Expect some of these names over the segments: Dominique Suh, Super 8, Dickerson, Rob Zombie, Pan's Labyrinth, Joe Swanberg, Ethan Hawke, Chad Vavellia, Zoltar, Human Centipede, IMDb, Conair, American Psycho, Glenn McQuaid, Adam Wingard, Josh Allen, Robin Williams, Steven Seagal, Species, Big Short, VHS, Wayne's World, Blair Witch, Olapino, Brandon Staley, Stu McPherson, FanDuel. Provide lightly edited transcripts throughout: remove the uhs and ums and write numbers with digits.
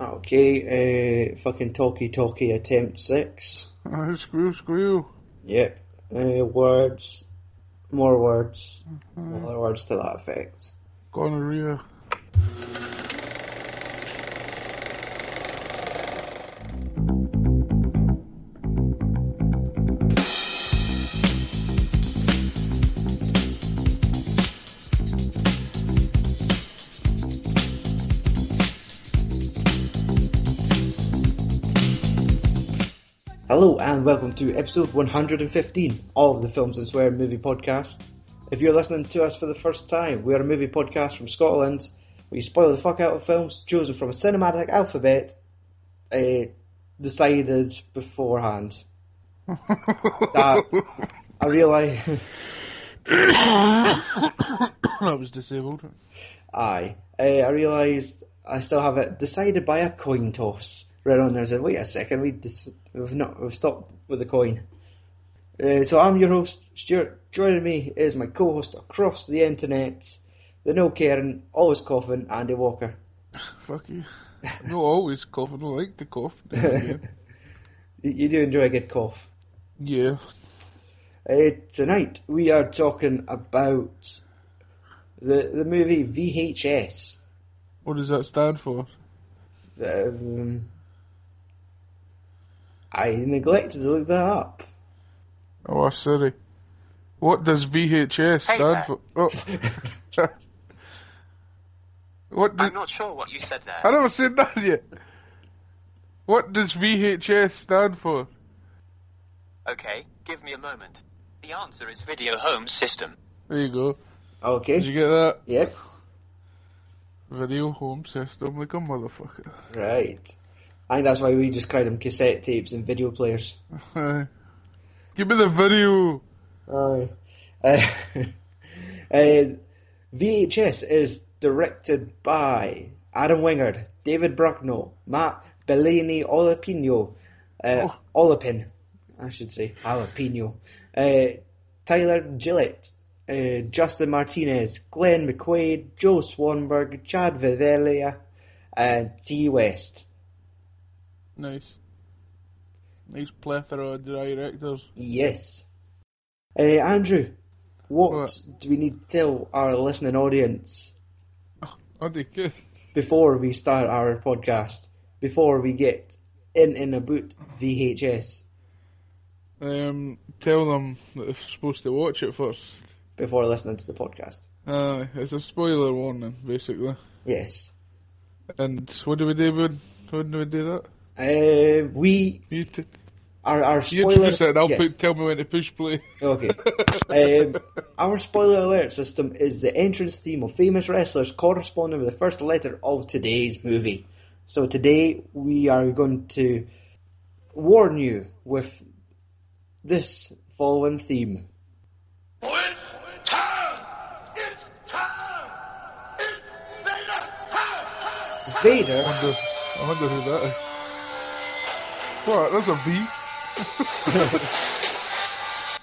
Okay, fucking talkie attempt 6. Screw. Yep. Words. More words. Mm-hmm. Other words to that effect. Gonorrhea. Hello and welcome to episode 115 of the Films and Swear Movie Podcast. If you're listening to us for the first time, we are a movie podcast from Scotland. We spoil the fuck out of films chosen from a cinematic alphabet decided beforehand. That, I realise... that was disabled. Aye. I realised I still have it decided by a coin toss. Right on there and said, wait a second, we've stopped with the coin. So I'm your host, Stuart. Joining me is my co-host across the internet, the no caring, always coughing, Andy Walker. Fuck you. No, always coughing, I like to cough. You do enjoy a good cough. Yeah. Tonight we are talking about the movie VHS. What does that stand for? I neglected to look that up. Oh, sorry. What does VHS stand for? Oh. I'm not sure what you said there. I never said that yet. What does VHS stand for? Okay, give me a moment. The answer is Video Home System. There you go. Okay. Did you get that? Yep. Video Home System, like a motherfucker. Right. I think that's why we just cried them cassette tapes and video players. Give me the video! VHS is directed by Adam Wingard, David Bruckner, Matt Bellini, Olapino. Olapin, I should say. Jalapeno. Tyler Gillett. Justin Martinez, Glenn McQuaid, Joe Swanberg, Chad Vavellia, and Ty West. Nice. Nice plethora of directors. Yes. Andrew, what do we need to tell our listening audience before we start our podcast, before we get in about VHS? Tell them that they're supposed to watch it first. Before listening to the podcast. It's a spoiler warning, basically. Yes. And what do we do, when do we do that? Our spoiler... You just said, tell me when to push play. Okay. Our spoiler alert system is the entrance theme of famous wrestlers corresponding with the first letter of today's movie. So today, we are going to warn you with this following theme. Vader. I wonder who that is. What? That's a V.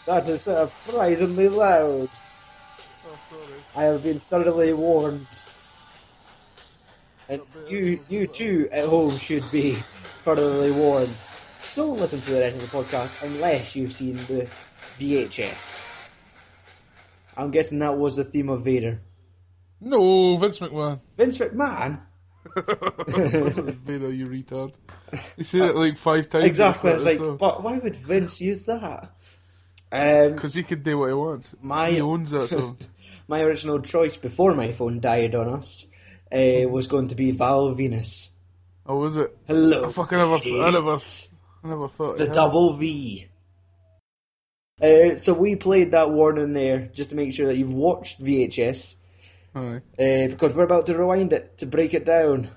That is surprisingly loud. Oh, sorry. I have been thoroughly warned. And you too at home should be thoroughly warned. Don't listen to the rest of the podcast unless you've seen the VHS. I'm guessing that was the theme of Vader. No, Vince McMahon. Vince McMahon? Vader, you retard. You said it like 5 times. Exactly, it's like, but why would Vince use that? Because he can do what he wants. He owns that song. My original choice before my phone died on us was going to be Val Venus. Oh, was it? Hello. I never thought. The double V. So we played that warning there just to make sure that you've watched VHS. Because we're about to rewind it to break it down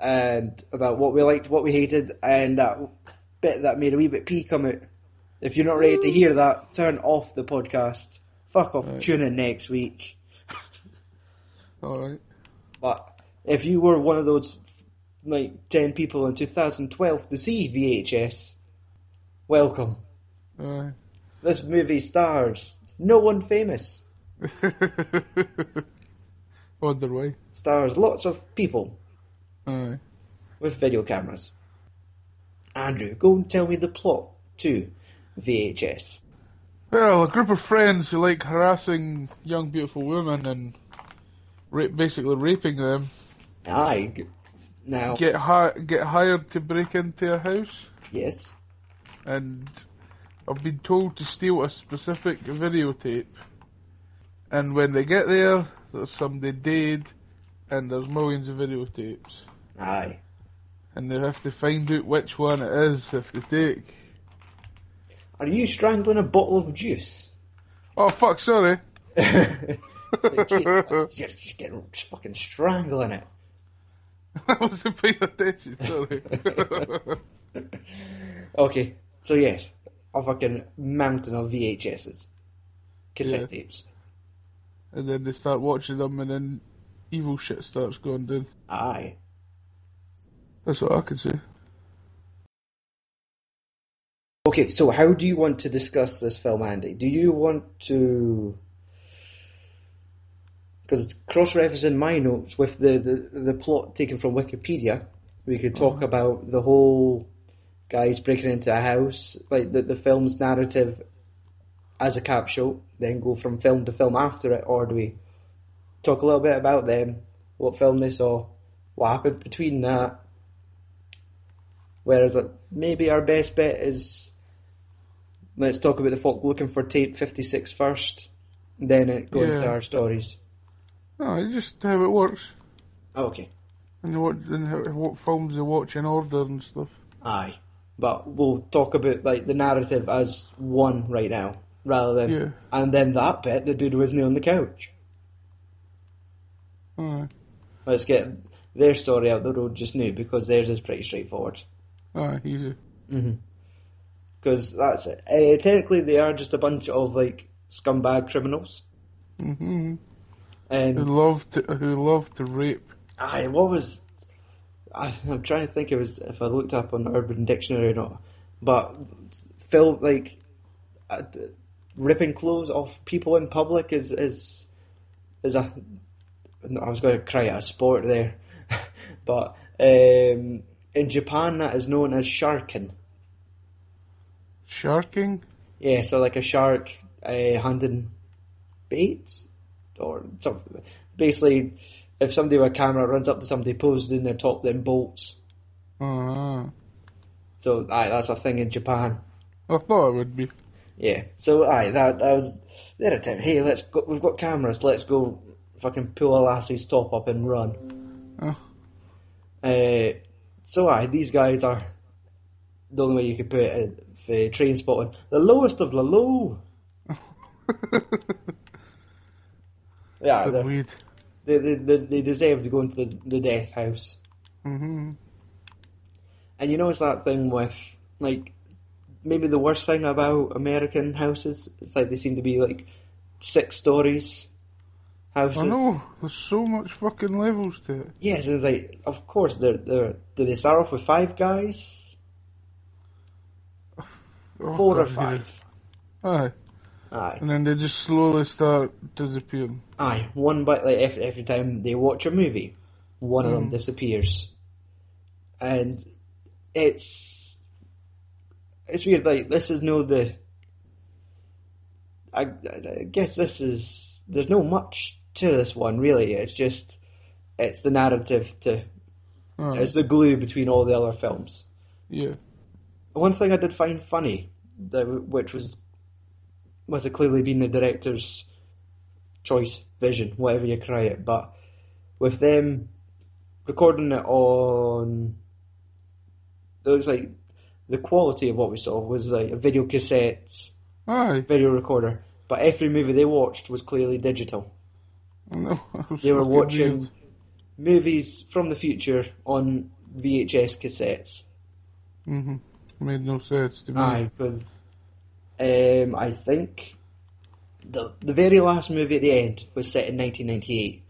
and about what we liked, what we hated, and that bit that made a wee bit pee come out. If you're not ready to hear that, turn off the podcast. Fuck off, Tune in next week. Alright. But if you were one of those like 10 people in 2012 to see VHS, welcome. Alright. This movie stars no one famous. On their way. Stars lots of people. Aye. with video cameras. Andrew, go and tell me the plot to VHS. Well, a group of friends who like harassing young beautiful women and basically raping them. Aye. Now get hired to break into a house. Yes. And I've been told to steal a specific videotape. And when they get there, there's somebody dead, and there's millions of videotapes. Aye. And they have to find out which one it is if they take. Are you strangling a bottle of juice? Oh, fuck, sorry. You're just getting fucking strangling it. That wasn't paying attention, sorry. Okay, so yes, a fucking mountain of VHSs. Cassette tapes. And then they start watching them, and then evil shit starts going down. Aye. That's what I can see. Okay, so how do you want to discuss this film, Andy? Do you want to... Because cross-referencing my notes with the plot taken from Wikipedia, we could talk about the whole guys breaking into a house, like the film's narrative as a capsule, then go from film to film after it, or do we talk a little bit about them, what film they saw, what happened between that, whereas like, maybe our best bet is let's talk about the folk looking for tape 56 first, then go into our stories. No, just how it works. Oh, okay. And what films they watch in order and stuff. Aye. But we'll talk about like the narrative as one right now, rather than... Yeah. And then that bit, the dude with me on the couch. Aye. Let's get their story out the road just now, because theirs is pretty straightforward. Aye, easy. Mm-hmm. Because that's it. Technically, they are just a bunch of, like, scumbag criminals. Mm-hmm. And who love to rape. Aye, what was... I'm trying to think if I looked up on the Urban Dictionary or not, but film, like, ripping clothes off people in public is a... I was going to cry at a sport there. But in Japan that is known as sharking. Sharking? Yeah, so like a shark hunting baits? Or something. Basically, if somebody with a camera runs up to somebody posed in their top, then bolts. So that's a thing in Japan. I thought it would be. Yeah. So that was the other time. Hey, let's go. We've got cameras. Let's go. Fucking pull a lassie's top up and run. So these guys are the only way you could put it. For train spotting, the lowest of the low. Yeah, they deserve to go into the death house. Mm-hmm. And you know it's that thing with, like, maybe the worst thing about American houses, it's like they seem to be, like, 6 stories houses. I know, there's so much fucking levels to it. Yes, and it's like, of course, do they start off with 5 guys? 4 or 5? Yeah. Aye. Aye. And then they just slowly start disappearing. Aye, one by like every time they watch a movie, one of them disappears, and it's weird. Like this is no the. I guess this is there's no much to this one really. It's just it's the narrative to it's the glue between all the other films. Yeah. One thing I did find funny, which was. Must have clearly been the director's choice, vision, whatever you cry it, but with them recording it on, it was like the quality of what we saw was like a video cassette, video recorder, but every movie they watched was clearly digital. No, they were watching movies from the future on VHS cassettes. Mm-hmm. Made no sense to me. Aye, because... I think the very last movie at the end was set in 1998,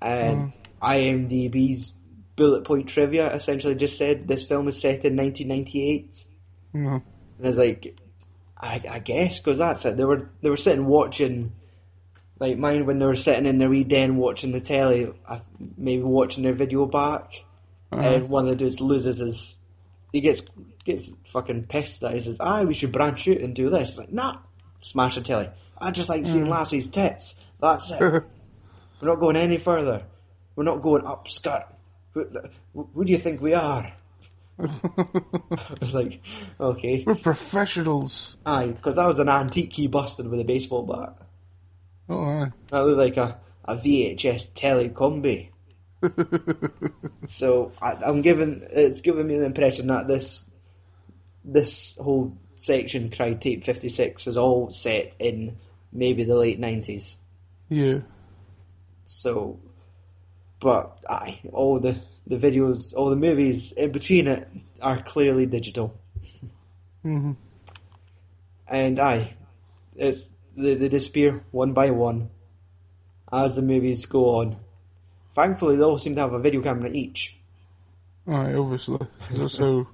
and IMDb's bullet point trivia essentially just said this film is set in 1998. And it's like, I guess because that's it. They were sitting watching, like mine when they were sitting in their wee den watching the telly, maybe watching their video back, And one of the dudes loses his... He gets fucking pissed that he says, we should branch out and do this. It's like, nah, smash the telly. I just like seeing Lassie's tits. That's it. We're not going any further. We're not going upskirt. Who do you think we are? I was like, okay. We're professionals. Aye, because that was an antique he busted with a baseball bat. Oh, aye. That looked like a VHS telly combi. So it's given me the impression that this whole section, Cry Tape 56, is all set in maybe the late 90s. Yeah. So, but aye, all the videos, all the movies in between it are clearly digital. Mm-hmm. And aye, it's they disappear one by one as the movies go on. Thankfully, they all seem to have a video camera each. Aye, obviously. That's how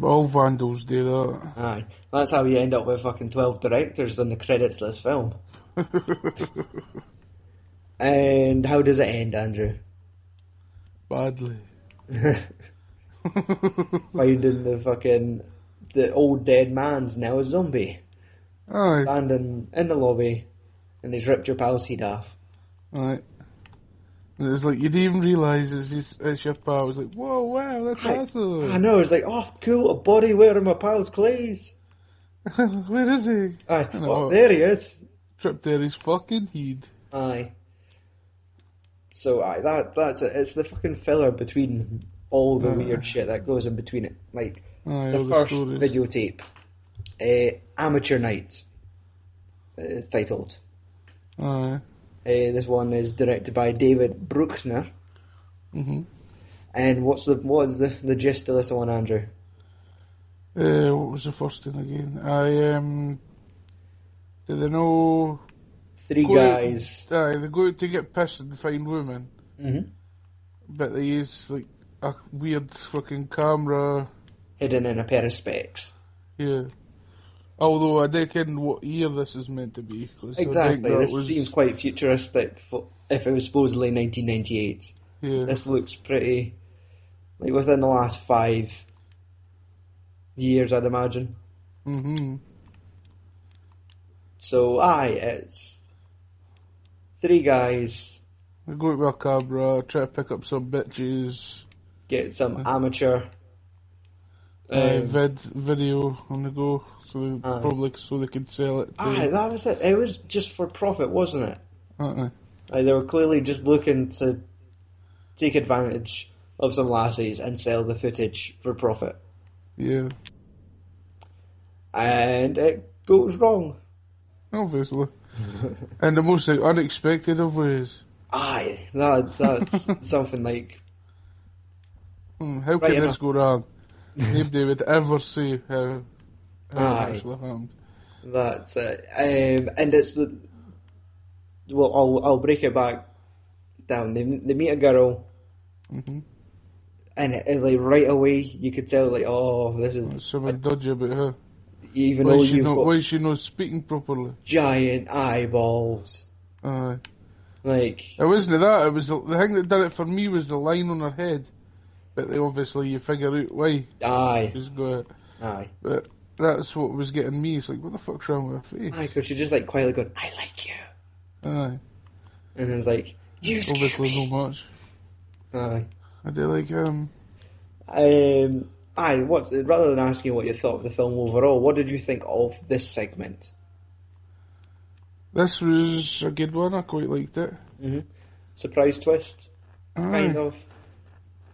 all vandals do that. Aye, that's how you end up with fucking 12 directors on the credits of this film. And how does it end, Andrew? Badly. Finding the fucking... The old dead man's now a zombie. Aye. Standing in the lobby, and he's ripped your pal's head off. Aye. And it's like, you didn't even realise it's your pal. It's like, whoa, wow, that's awesome. I know, it's like, oh, cool, a body wearing my pal's clothes. Where is he? Aye, oh, there he is. Tripped there his fucking head. Aye. So, aye, that's it. It's the fucking filler between all the weird shit that goes in between it. Like, the first videotape, Amateur Night, it's titled. Aye. This one is directed by David Bruckner. Mm-hmm. And what is the gist of this one, Andrew? What was the first thing again? Do they know? Three guys. They go to get pissed and find women. Mm-hmm. But they use like a weird fucking camera hidden in a pair of specs. Yeah. Although I don't know what year this is meant to be. Exactly, this seems quite futuristic if it was supposedly 1998. Yeah. This looks pretty, like within the last 5 years, I'd imagine. Mm-hmm. So, it's three guys. They go to a cabra, try to pick up some bitches. Get some amateur video on the go. So probably so they could sell it. Aye, that was it. It was just for profit, wasn't it? They were clearly just looking to take advantage of some lassies and sell the footage for profit. Yeah. And it goes wrong. Obviously. And the most unexpected of ways. Aye, that's something like... how can this go wrong? Nobody would ever see how... Aye. That's it. And it's the... Well, I'll break it back down. They meet a girl, mm-hmm. and like right away you could tell, like, oh, this is... There's something dodgy about her. Even why though you've got... Why is she not speaking properly? Giant eyeballs. Aye. Like... It wasn't that. It was the thing that did it for me was the line on her head. But they obviously you figure out why. Aye. She's got... Aye. But... That's what was getting me. It's like, what the fuck's wrong with her face? Aye, because she just like quietly going, I like you. Aye. And I was like, you scare obviously me. No much. Aye. I do like rather than asking what you thought of the film overall, what did you think of this segment? This was a good one. I quite liked it. Mm-hmm. Surprise twist. Aye. Kind of.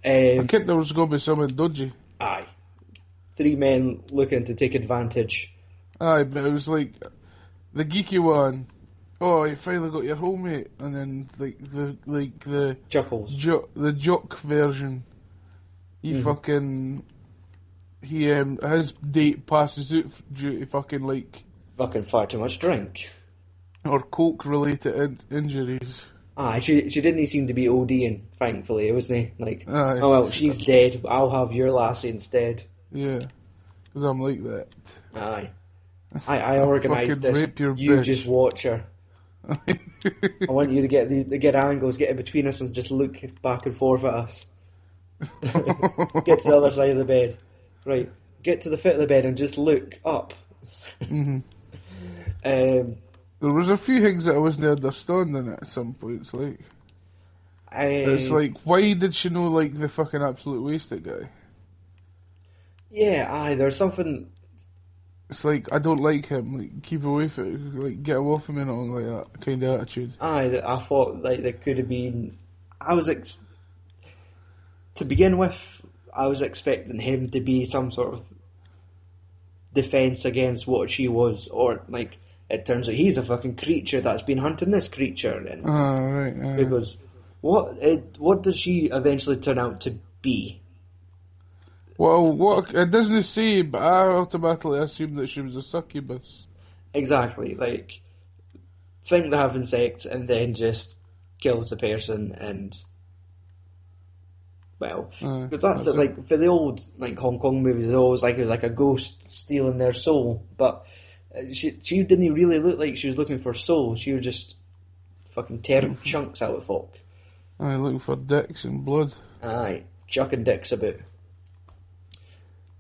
I think there was going to be something dodgy. Aye. Three men looking to take advantage. Aye, but it was like the geeky one. Oh, you finally got your homemate, and then like the chuckles, the jock version. He his date passes out due to fucking far too much drink or coke related injuries. Aye, she didn't seem to be ODing. Thankfully, wasn't he? Like, aye, oh well, she's dead. But I'll have your lassie instead. Yeah, because I'm like that. Aye. I organised this. You bitch. Just watch her. I want you to get angles, get in between us and just look back and forth at us. Get to the other side of the bed. Right, get to the foot of the bed and just look up. Mm-hmm. There was a few things that I wasn't understanding at some points, like... it's like, why did she know, like, the fucking absolute wasted guy? Yeah, aye, there's something... It's like, I don't like him, like, keep away from it, like, get away from me and all, like, that kind of attitude. Aye, I thought, like, there could have been... I was, to begin with, I was expecting him to be some sort of defence against what she was, or, like, it turns out he's a fucking creature that's been hunting this creature, and... right. Because... What does she eventually turn out to be? Well, what it doesn't say, but I automatically assumed that she was a succubus. Exactly, like, think they have insects and then just kills the person and... Well, because that's it. Like, for the old, like, Hong Kong movies, it was like a ghost stealing their soul, but she didn't really look like she was looking for soul, she was just fucking tearing chunks out of folk. Aye, looking for dicks and blood. Aye, chucking dicks about.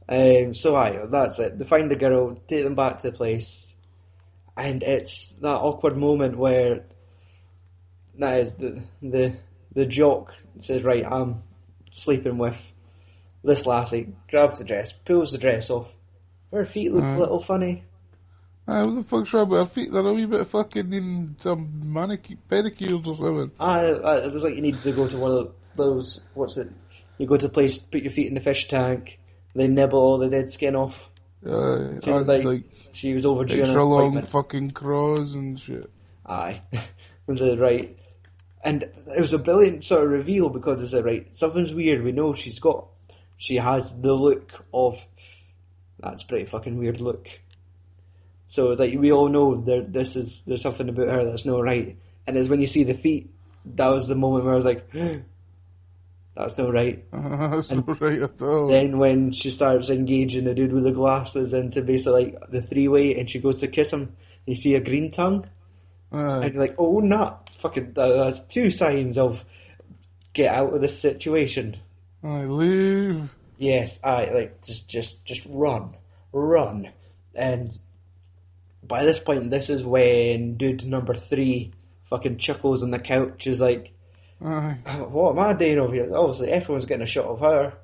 That's it. They find the girl, take them back to the place, and it's that awkward moment where that is the jock says, right, I'm sleeping with this lassie, grabs the dress, pulls the dress off. Her feet looks a little funny. Aye, what the fuck's wrong with her feet? They're a wee bit fucking in some pedicures or something. Aye, it was like you needed to go to one of those, you go to the place, put your feet in the fish tank, they nibble all the dead skin off. She was overdue on an appointment. Extra long fucking craws and shit. Aye. Right. And it was a brilliant sort of reveal because it's right, something's weird, we know she has the look of, that's a pretty fucking weird look. So like we all know there's something about her that's not right. And it's when you see the feet, that was the moment where I was like, that's not right. That's not right at all. Then when she starts engaging the dude with the glasses into basically like the three-way and she goes to kiss him, and you see a green tongue. And you're like, oh nut, fucking that's two signs of get out of this situation. I leave. Yes, I like just run. And by this point, this is when dude number 3 fucking chuckles on the couch, is like, what am I doing over here? Obviously, everyone's getting a shot of her.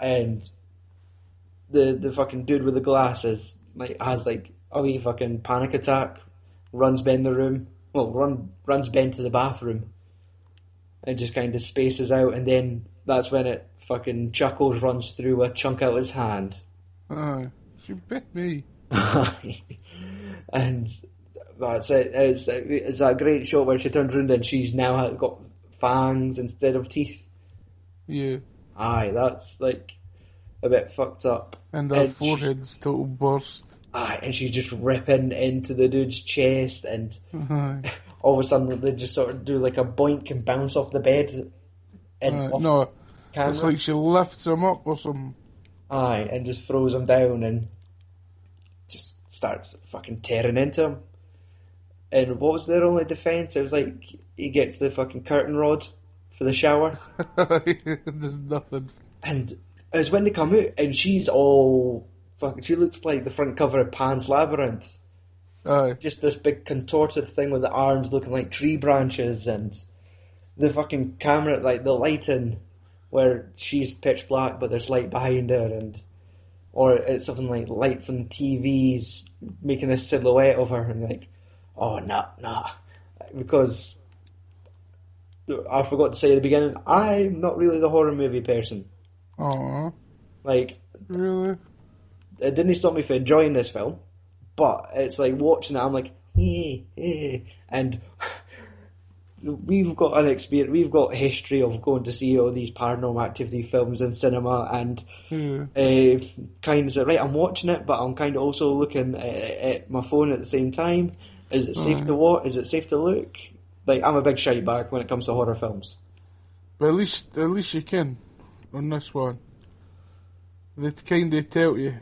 And the fucking dude with the glasses like has like a wee fucking panic attack, runs bent to the bathroom and just kind of spaces out. And then that's when it fucking chuckles, runs through a chunk out his hand. She bit me. And that's it. It's that great shot where she turns around and she's now got fangs instead of teeth. Yeah. Aye, that's like a bit fucked up. And her forehead's total burst. Aye, and she's just ripping into the dude's chest, and all of a sudden they just sort of do like a boink and bounce off the bed. And no, camera. It's like she lifts him up or something. Aye, and just throws him down and just starts fucking tearing into him. And what was their only defence? It was like he gets the fucking curtain rod for the shower. There's nothing. And it was when they come out and she's all fucking, she looks like the front cover of Pan's Labyrinth. Aye. Just this big contorted thing with the arms looking like tree branches, and the fucking camera, like the lighting where she's pitch black but there's light behind her, and or it's something like light from the TVs making a silhouette of her, and like, oh, nah. Because I forgot to say at the beginning, I'm not really the horror movie person. Aww. Like, really? It didn't stop me from enjoying this film, but it's like watching it, I'm like, and we've got a history of going to see all these Paranormal Activity films in cinema, and kind of say, right, I'm watching it, but I'm kind of also looking at my phone at the same time. Is it safe to watch? Is it safe to look? Like, I'm a big shite back when it comes to horror films. But at least you can on this one. They kind of tell you.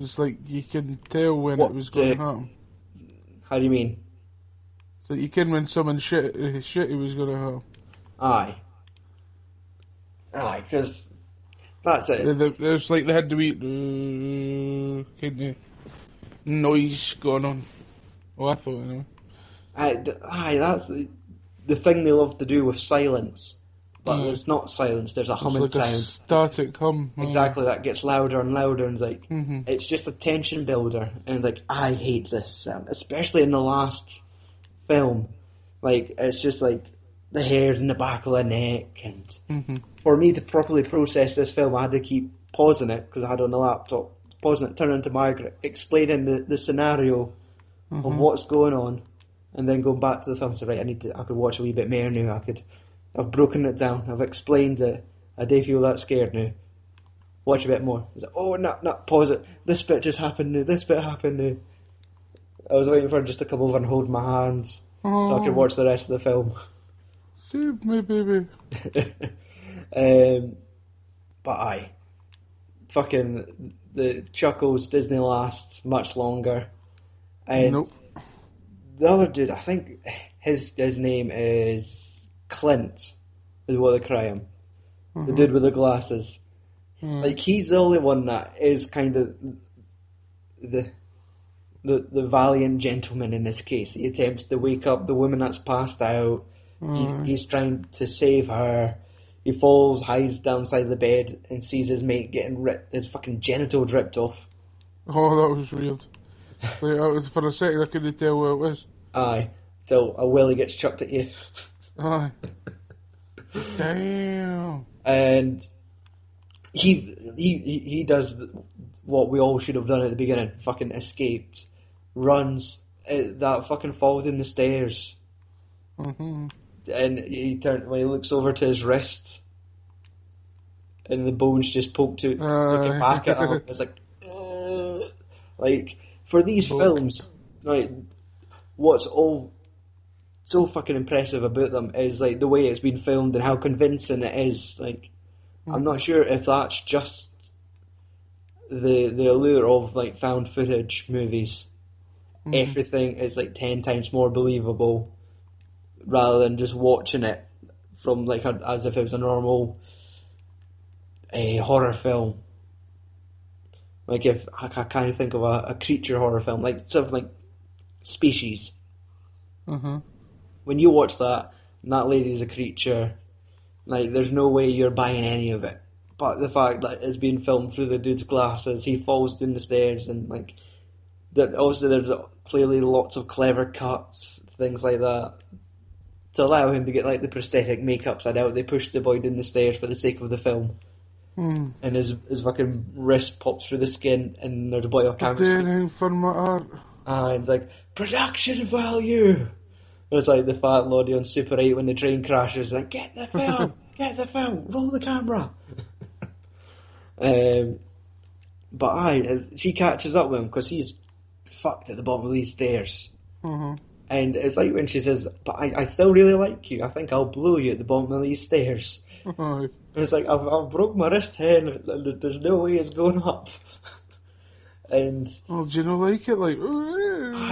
It's like you can tell when it was going to happen. How do you mean? That you can when someone shitty was going to happen. Aye. because that's it. There's like there had to be kind of noise going on. Oh, I thought anyway. Aye, that's the thing they love to do with silence. But it's not silence, there's a humming like sound. A static hum. Oh. Exactly, that gets louder and louder, and like it's just a tension builder. And like, I hate this sound, especially in the last film. Like, it's just like the hairs in the back of the neck. And for me to properly process this film, I had to keep pausing it, because I had it on the laptop, pausing it, turning to Margaret, explaining the scenario of what's going on, and then going back to the film. So, right, I could watch a wee bit more now, I've broken it down. I've explained it. I do feel that scared now. Watch a bit more. It's like, oh, no, pause it. This bit just happened now. This bit happened now. I was waiting for him just to come over and hold my hands so I could watch the rest of the film. Save me, baby. But aye. Fucking the chuckles, Disney lasts much longer. And the other dude, I think his name is... Clint is what they cry him. The dude with the glasses. Like, he's the only one that is kind of the valiant gentleman in this case. He attempts to wake up the woman that's passed out. He's trying to save her. He falls, hides down side of the bed, and sees his mate getting his fucking genitals ripped off. Oh, that was weird. For a second I couldn't tell where it was. Aye. Till a willy gets chucked at you. Oh. Damn. And he does what we all should have done at the beginning. Fucking escaped, runs that fucking fall down the stairs. And he looks over to his wrist, and the bones just poked out. Looking back at him, it's like, for these films, like what's all so fucking impressive about them is like the way it's been filmed and how convincing it is. Like, I'm not sure if that's just the allure of like found footage movies. Everything is like 10 times more believable rather than just watching it from like as if it was a normal horror film. Like, if I kind of think of a creature horror film, like something like Species. When you watch that, and that lady's a creature, like, there's no way you're buying any of it. But the fact that it's being filmed through the dude's glasses, he falls down the stairs, and, like, obviously there's clearly lots of clever cuts, things like that, to allow him to get, like, the prosthetic makeups. I doubt they pushed the boy down the stairs for the sake of the film. And his fucking wrist pops through the skin, and there's a boy on camera. Doing for my art. And it's like, production value! It's like the fat lordy on Super 8 when the train crashes, like, get the film, get the film, roll the camera. But she catches up with him because he's fucked at the bottom of these stairs. And it's like when she says, but I still really like you, I think I'll blow you at the bottom of these stairs. It's like, I've broke my wrist here, and there's no way it's going up. And oh, do you not like it? Like,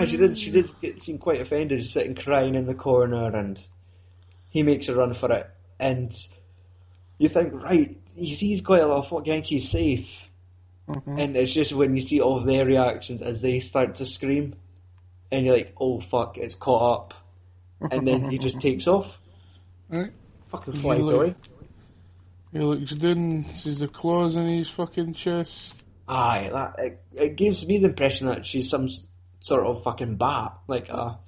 she did seem quite offended, just sitting crying in the corner, and he makes a run for it. And you think, right, he sees quite a lot of fuck Yankees safe, and it's just when you see all of their reactions as they start to scream, and you're like, oh fuck, it's caught up, and then he just takes off, fucking flies away. He looks down, sees the claws in his fucking chest. Aye, it gives me the impression that she's some sort of fucking bat, like a...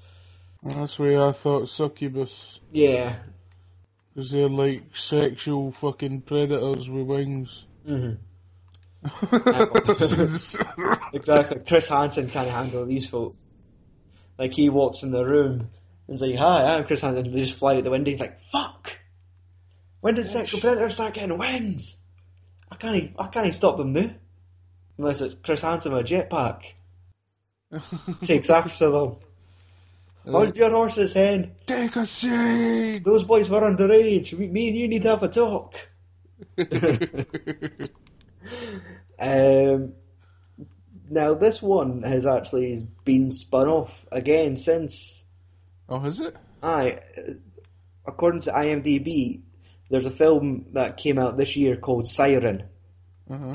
That's where I thought succubus. Yeah. Because they're like sexual fucking predators with wings. Exactly, Chris Hansen can't handle these folk. Like, he walks in the room, and he's like, hi, I'm Chris Hansen, and they just fly out the window, he's like, fuck! When did sexual predators start getting wings? I can't stop them now. Unless it's Chris Hansen with a jetpack. Takes after them. Hold your horses, hen. Take a seat. Those boys were underage. Me and you need to have a talk. Now, this one has actually been spun off again since... Oh, has it? Aye. According to IMDb, There's a film that came out this year called Siren. Mm-hmm.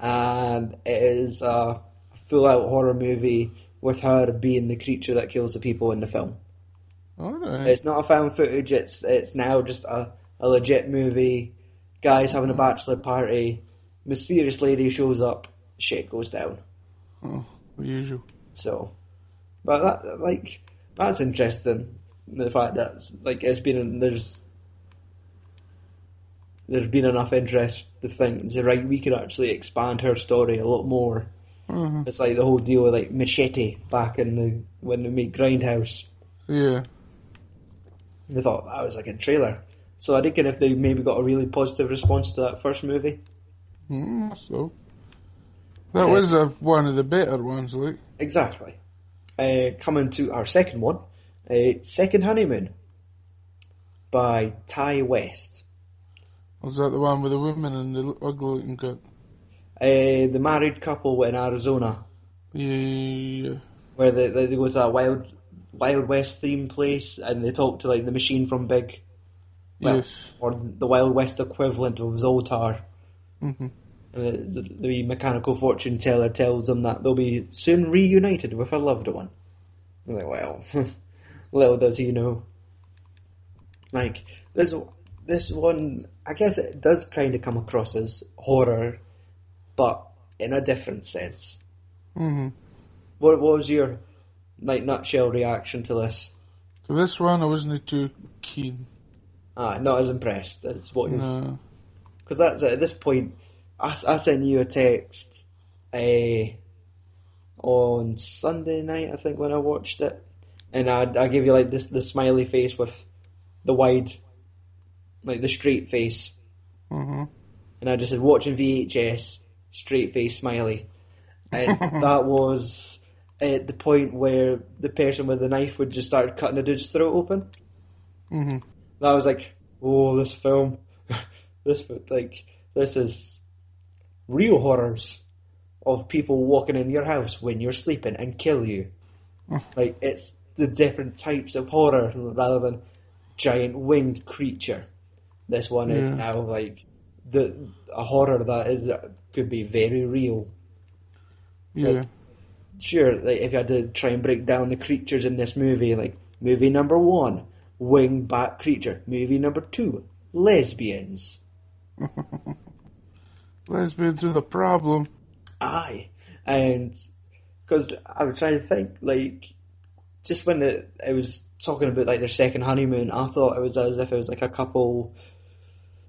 And it is a full-out horror movie with her being the creature that kills the people in the film. All right. It's not a found footage. It's now just a legit movie. Guys having a bachelor party. Mysterious lady shows up. Shit goes down. Oh, the usual. So, but that that's interesting. The fact that it's been there's been enough interest to think we could actually expand her story a lot more. Mm-hmm. It's like the whole deal with Machete back in when they made Grindhouse. Yeah. They thought that was a trailer. So I reckon if they maybe got a really positive response to that first movie. So that was one of the better ones, Luke. Exactly. Coming to our second one, Second Honeymoon by Ty West. Was that the one with the woman and the ugly-looking girl? The married couple in Arizona. Yeah. Where they go to that Wild West theme place, and they talk to the machine from Big, or the Wild West equivalent of Zoltar. Mm-hmm. And the mechanical fortune teller tells them that they'll be soon reunited with a loved one. I'm like, well, little does he know. This one, I guess it does kind of come across as horror, but in a different sense. Mm-hmm. What was your nutshell reaction to this? For this one, I wasn't too keen. Not as impressed as what you've... No. Because that's at this point, I sent you a text on Sunday night, I think, when I watched it, and I gave you the smiley face with the wide, the straight face. Mm-hmm. And I just said, watching VHS, straight face, smiley. And that was at the point where the person with the knife would just start cutting a dude's throat open. Mm-hmm. That was this film, this is real horrors of people walking in your house when you're sleeping and kill you. It's the different types of horror rather than giant winged creature. This one is now a horror that could be very real. Yeah. Sure, if you had to try and break down the creatures in this movie, movie number 1, winged bat creature. Movie number 2, lesbians. Lesbians are the problem. Aye. And because I was trying to think, just when it was talking about their second honeymoon, I thought it was as if it was a couple,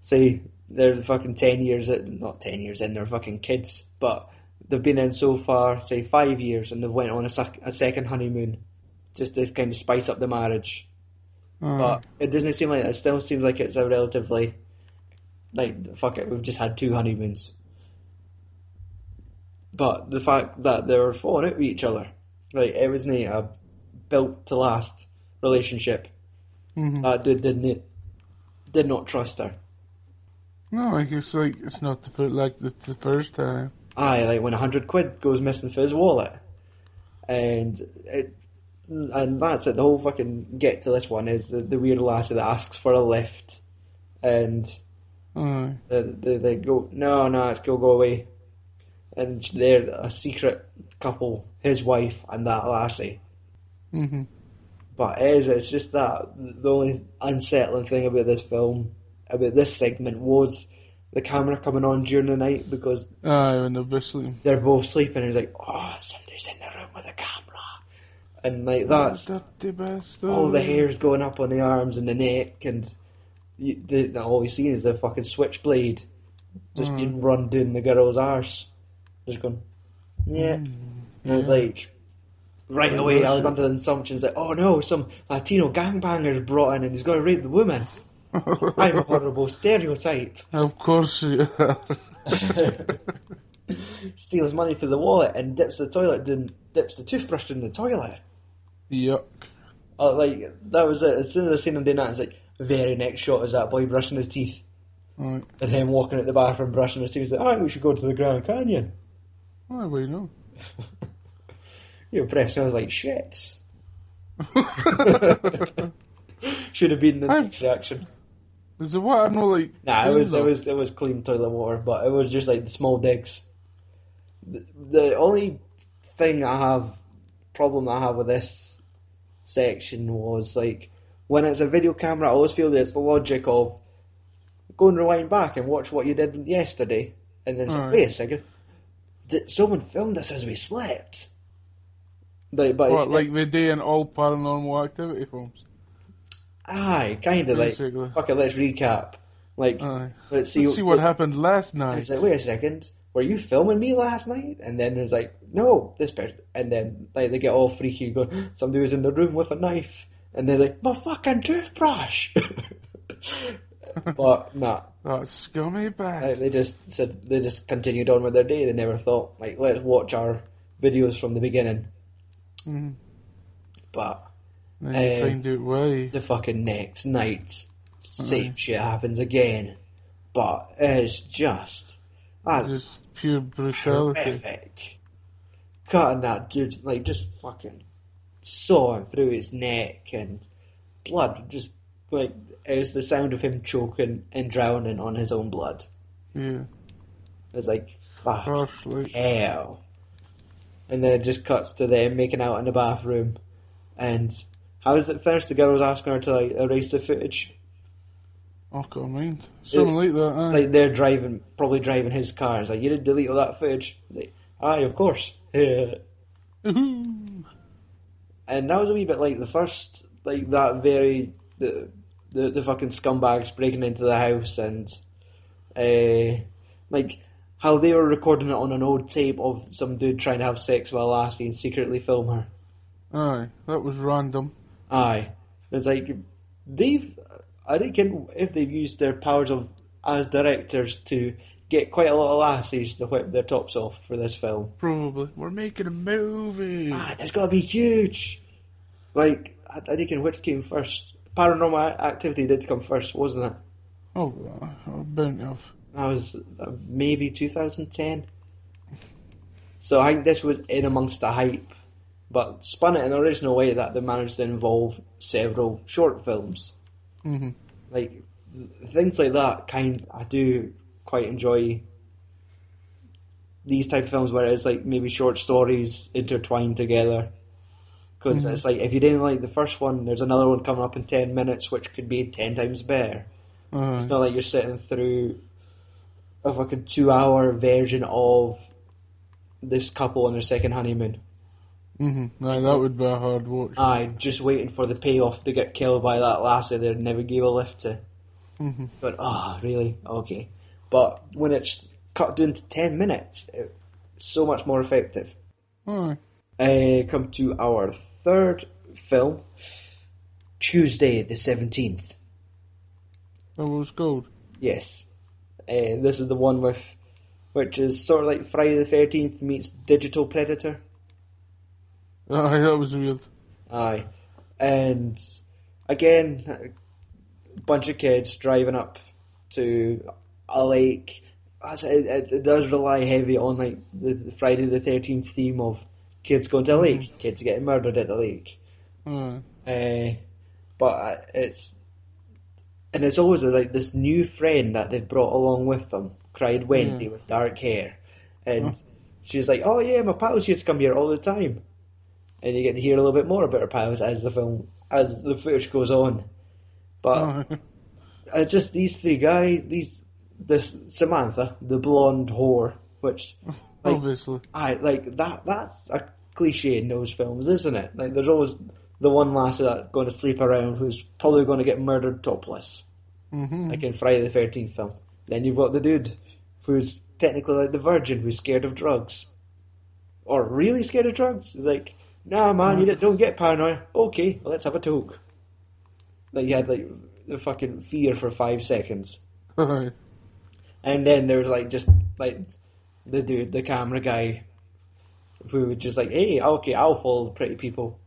say they're fucking 10 years, not 10 years in, they're fucking kids, but they've been in so far, say 5 years, and they've went on a second honeymoon just to kind of spice up the marriage. But it doesn't seem like that. It still seems like it's a relatively, fuck it, we've just had 2 honeymoons. But the fact that they were falling out with each other, it wasn't a built-to-last relationship. Mm-hmm. That dude did not trust her. No, it's not the first, it's the first time. Aye, when 100 quid goes missing for his wallet. And that's it, the whole fucking get to this one is the weird lassie that asks for a lift, and they go, no, it's go away. And they're a secret couple, his wife and that lassie. Mm-hmm. But it's just that the only unsettling thing about this film, about this segment, was the camera coming on during the night, because they're both sleeping, and he's somebody's in the room with a camera. And that's all the hair's going up on the arms and the neck, and all you've seen is the fucking switchblade just being run down the girl's arse. Just going, yeah. And I was right away, I was under the assumption that, oh no, some Latino gangbanger's brought in and he's going to rape the woman. I'm a horrible stereotype. Of course you are. Steals money through the wallet and dips the toothbrush in the toilet. Yuck. That was it. As soon as I seen him doing that, it's very next shot is that boy brushing his teeth. Right. And him walking at the bathroom brushing his teeth. He's we should go to the Grand Canyon. Why, well, you know. Your impression was shit. Should have been the next reaction. Is it what? I know, like... Nah, it was clean toilet water, but it was just, like, the small dicks. The only thing problem I have with this section was, like, when it's a video camera, I always feel that it's the logic of go and rewind back and watch what you did yesterday, and then it's like, wait a second, someone filmed this as we slept. Like they do in all Paranormal Activity films? Aye, kind of, like, fuck it, let's recap. Like, let's see what happened last night. It's like, wait a second, were you filming me last night? And then there's like, no, this person. And then like they get all freaky, going, somebody was in the room with a knife. And they're like, my fucking toothbrush! But, nah. That scummy bastard. Like, they just continued on with their day. They never thought, like, let's watch our videos from the beginning. Mm-hmm. But... Then you find out why. The fucking next night, same shit happens again. But it's just... That's just pure brutality. Horrific. Cutting that dude, like, just fucking sawing through his neck, and blood just, like, it was the sound of him choking and drowning on his own blood. Yeah. It was like, fuck, hell. And then it just cuts to them making out in the bathroom, and how is it first the girl was asking her to, like, erase the footage? Oh, God, mind. Something like that, It's like they're probably driving his car. It's like, you didn't delete all that footage. It's like, aye, of course. Yeah. And that was a wee bit like the first, like that very, the fucking scumbags breaking into the house, and like how they were recording it on an old tape of some dude trying to have sex with a lassie and secretly film her. Aye, that was random. Aye. It's like, I reckon if they've used their powers as directors to get quite a lot of lassies to whip their tops off for this film. Probably. We're making a movie. Ah, it's got to be huge. Like, I think which came first? Paranormal Activity did come first, wasn't it? Oh, burnt off. That was maybe 2010. So I think this was in amongst the hype, but spun it in an original way that they managed to involve several short films. Mm-hmm. Like, things like that I do quite enjoy these type of films where it's like maybe short stories intertwined together, because it's like if you didn't like the first one, there's another one coming up in 10 minutes which could be 10 times better. It's not like you're sitting through a fucking 2-hour version of this couple on their second honeymoon. Aye, that would be a hard watch. Aye, just waiting for the payoff to get killed by that lassie they never gave a lift to. But really? Okay. But when it's cut down to 10 minutes, it's so much more effective. Come to our third film, Tuesday the 17th. That was called? Yes. This is the one which is sort of like Friday the 13th meets Digital Predator. Aye, that was weird. Aye. And, again, a bunch of kids driving up to a lake. It does rely heavy on, like, the Friday the 13th theme of kids going to a lake, kids getting murdered at the lake. But it's... And it's always, like, this new friend that they've brought along with them, cried Wendy with dark hair. And she's like, oh, yeah, my pals used to come here all the time. And you get to hear a little bit more about her pals as the footage goes on. But just these three guys, this Samantha, the blonde whore, which like, obviously, like that's a cliche in those films, isn't it? Like there's always the one lassie that's going to sleep around who's probably going to get murdered topless, like in Friday the 13th film. Then you've got the dude who's technically like the virgin who's scared of drugs, or really scared of drugs. It's like, nah, man, you don't get paranoid. Okay, well, let's have a talk. Like, you had, like, the fucking fear for 5 seconds. And then there was, like, just, like, the dude, the camera guy, who was just like, hey, okay, I'll follow the pretty people.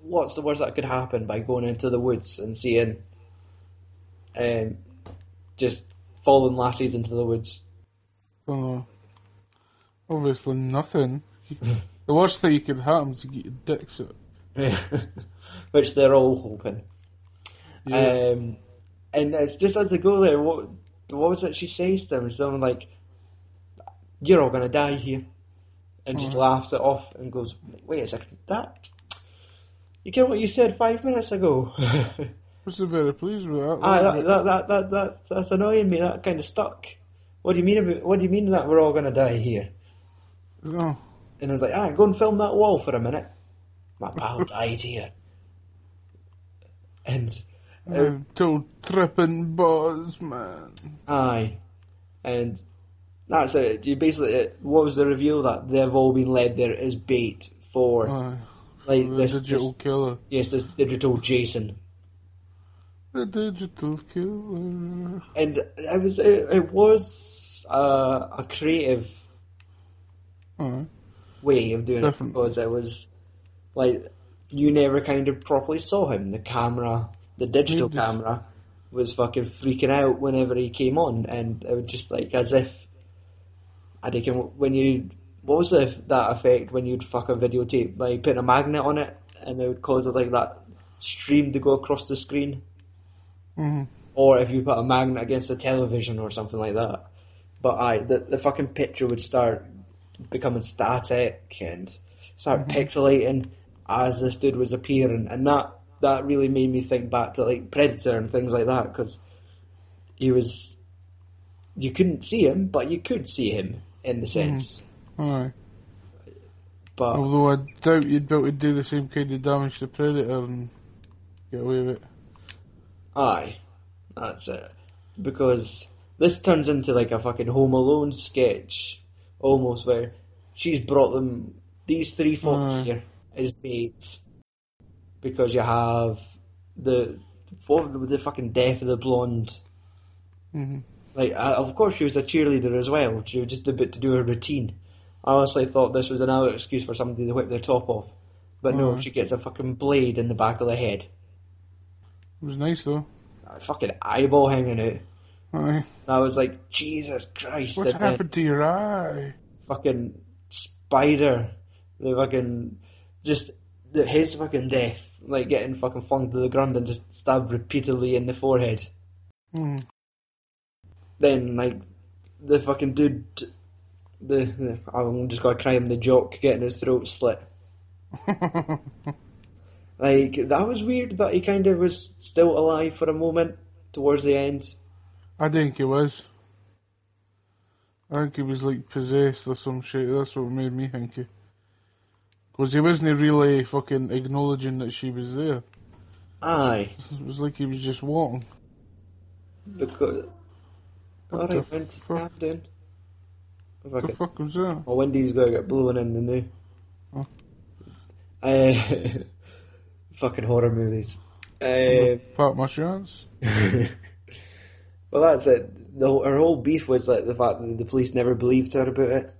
What's the worst that could happen by going into the woods and seeing, just fallen lassies into the woods? Obviously nothing. The worst thing that could happen is to get your dicks up. Which they're all hoping. Yeah. And it's just as they go there, what was it she says to them? Something like, "You're all gonna die here," and just laughs it off and goes, "Wait a second, that you get what you said 5 minutes ago." Wasn't very pleased with that. That's annoying me. That kind of stuck. What do you mean? What do you mean that we're all gonna die here? No. And I was like, go and film that wall for a minute. My pal died here. And told tripping bars, man. Aye, and that's it. You basically, what was the reveal that they've all been led there as bait for, like the digital killer. Yes, this digital Jason. The digital killer. And it was a creative way of doing it, because it was like you never kind of properly saw him. The camera. The digital camera was fucking freaking out whenever he came on, and it was just like as if what was that effect when you'd fuck a videotape by putting a magnet on it and it would cause it like that stream to go across the screen, or if you put a magnet against a television or something like that. But the fucking picture would start becoming static and start pixelating as this dude was appearing, and that really made me think back to like Predator and things like that, because you couldn't see him, but you could see him in the sense. Aye. But although I doubt you'd be able to do the same kind of damage to Predator and get away with it. Aye, that's it. Because this turns into like a fucking Home Alone sketch, almost, where she's brought them, these three folks here, as mates. Because you have the fucking death of the blonde. Like, of course she was a cheerleader as well. She was just about to do her routine. I honestly thought this was another excuse for somebody to whip their top off. But no, she gets a fucking blade in the back of the head. It was nice though. A fucking eyeball hanging out. Aye. And I was like, Jesus Christ. What happened to your eye? Fucking spider. The fucking... just... his fucking death, like getting fucking flung to the ground and just stabbed repeatedly in the forehead. Then, like, the fucking dude, I'm just gonna cry him, the jock, getting his throat slit. Like, that was weird that he kind of was still alive for a moment towards the end. I think he was. I think he was, like, possessed or some shit. That's what made me think he... because he wasn't really fucking acknowledging that she was there. Aye. It was like he was just walking. Because... alright, Vince, calm down. What the fuck was that? Well, Wendy's going to get blown in the new. Oh. Fucking horror movies. Part my chance. Well, that's it. Her whole beef was like the fact that the police never believed her about it.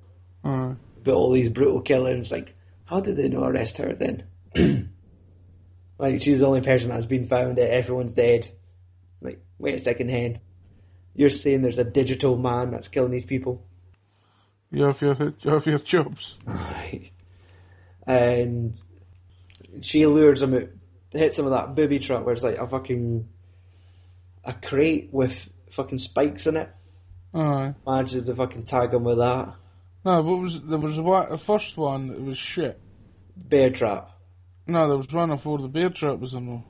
Aye. About all these brutal killings, like... how did they not arrest her then? Like, she's the only person that's been found, that everyone's dead. Like, wait a second, hen. You're saying there's a digital man that's killing these people? You're off your chops. Right. And she lures him out, hits him with that booby trap where it's like a fucking... a crate with fucking spikes in it. Aye. Manages to fucking tag him with that. No, but the first one that was shit. Bear trap. No, there was one before the bear trap was in there.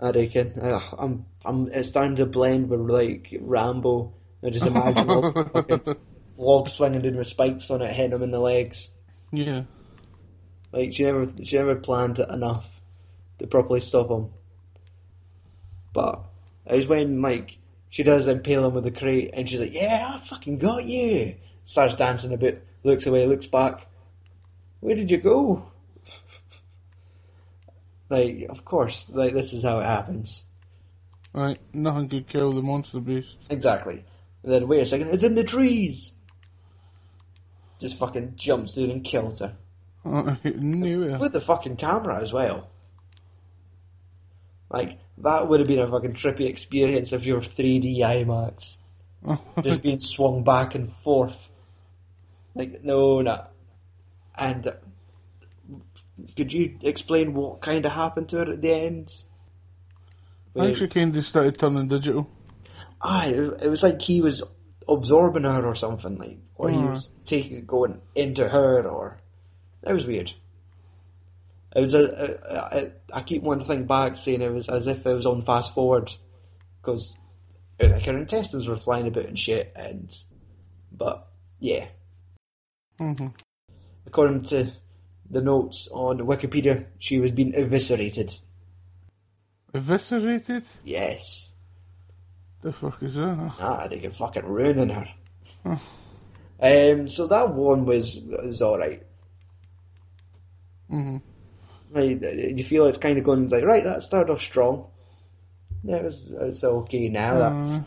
I reckon. It's starting to blend with like Rambo. I just imagine fucking log swinging in with spikes on it, hitting him in the legs. Yeah. Like she never planned it enough to properly stop him. But it was when like she does impale him with the crate, and she's like, "Yeah, I fucking got you." Starts dancing a bit, looks away, looks back. Where did you go? Like, of course, like this is how it happens. Right, nothing could kill the monster beast. Exactly. And then, wait a second, it's in the trees! Just fucking jumps in and kills her. I knew it. With the fucking camera as well. Like, that would have been a fucking trippy experience if you were 3D IMAX. Just being swung back and forth. Like, no. And could you explain what kind of happened to her at the end? I actually kind of started turning digital. It was like he was absorbing her or something, like, or he was going into her, or that was weird. It was I keep one thing back saying it was as if it was on fast forward, because like her intestines were flying about and shit, and but yeah. Mm-hmm. According to the notes on Wikipedia, she was being eviscerated. Eviscerated? Yes. The fuck is that? Ah, they can fucking ruin her. Huh. So that one was alright. Mm-hmm. Like, you feel it's kind of going like, right, that started off strong. Yeah, it's okay now. That's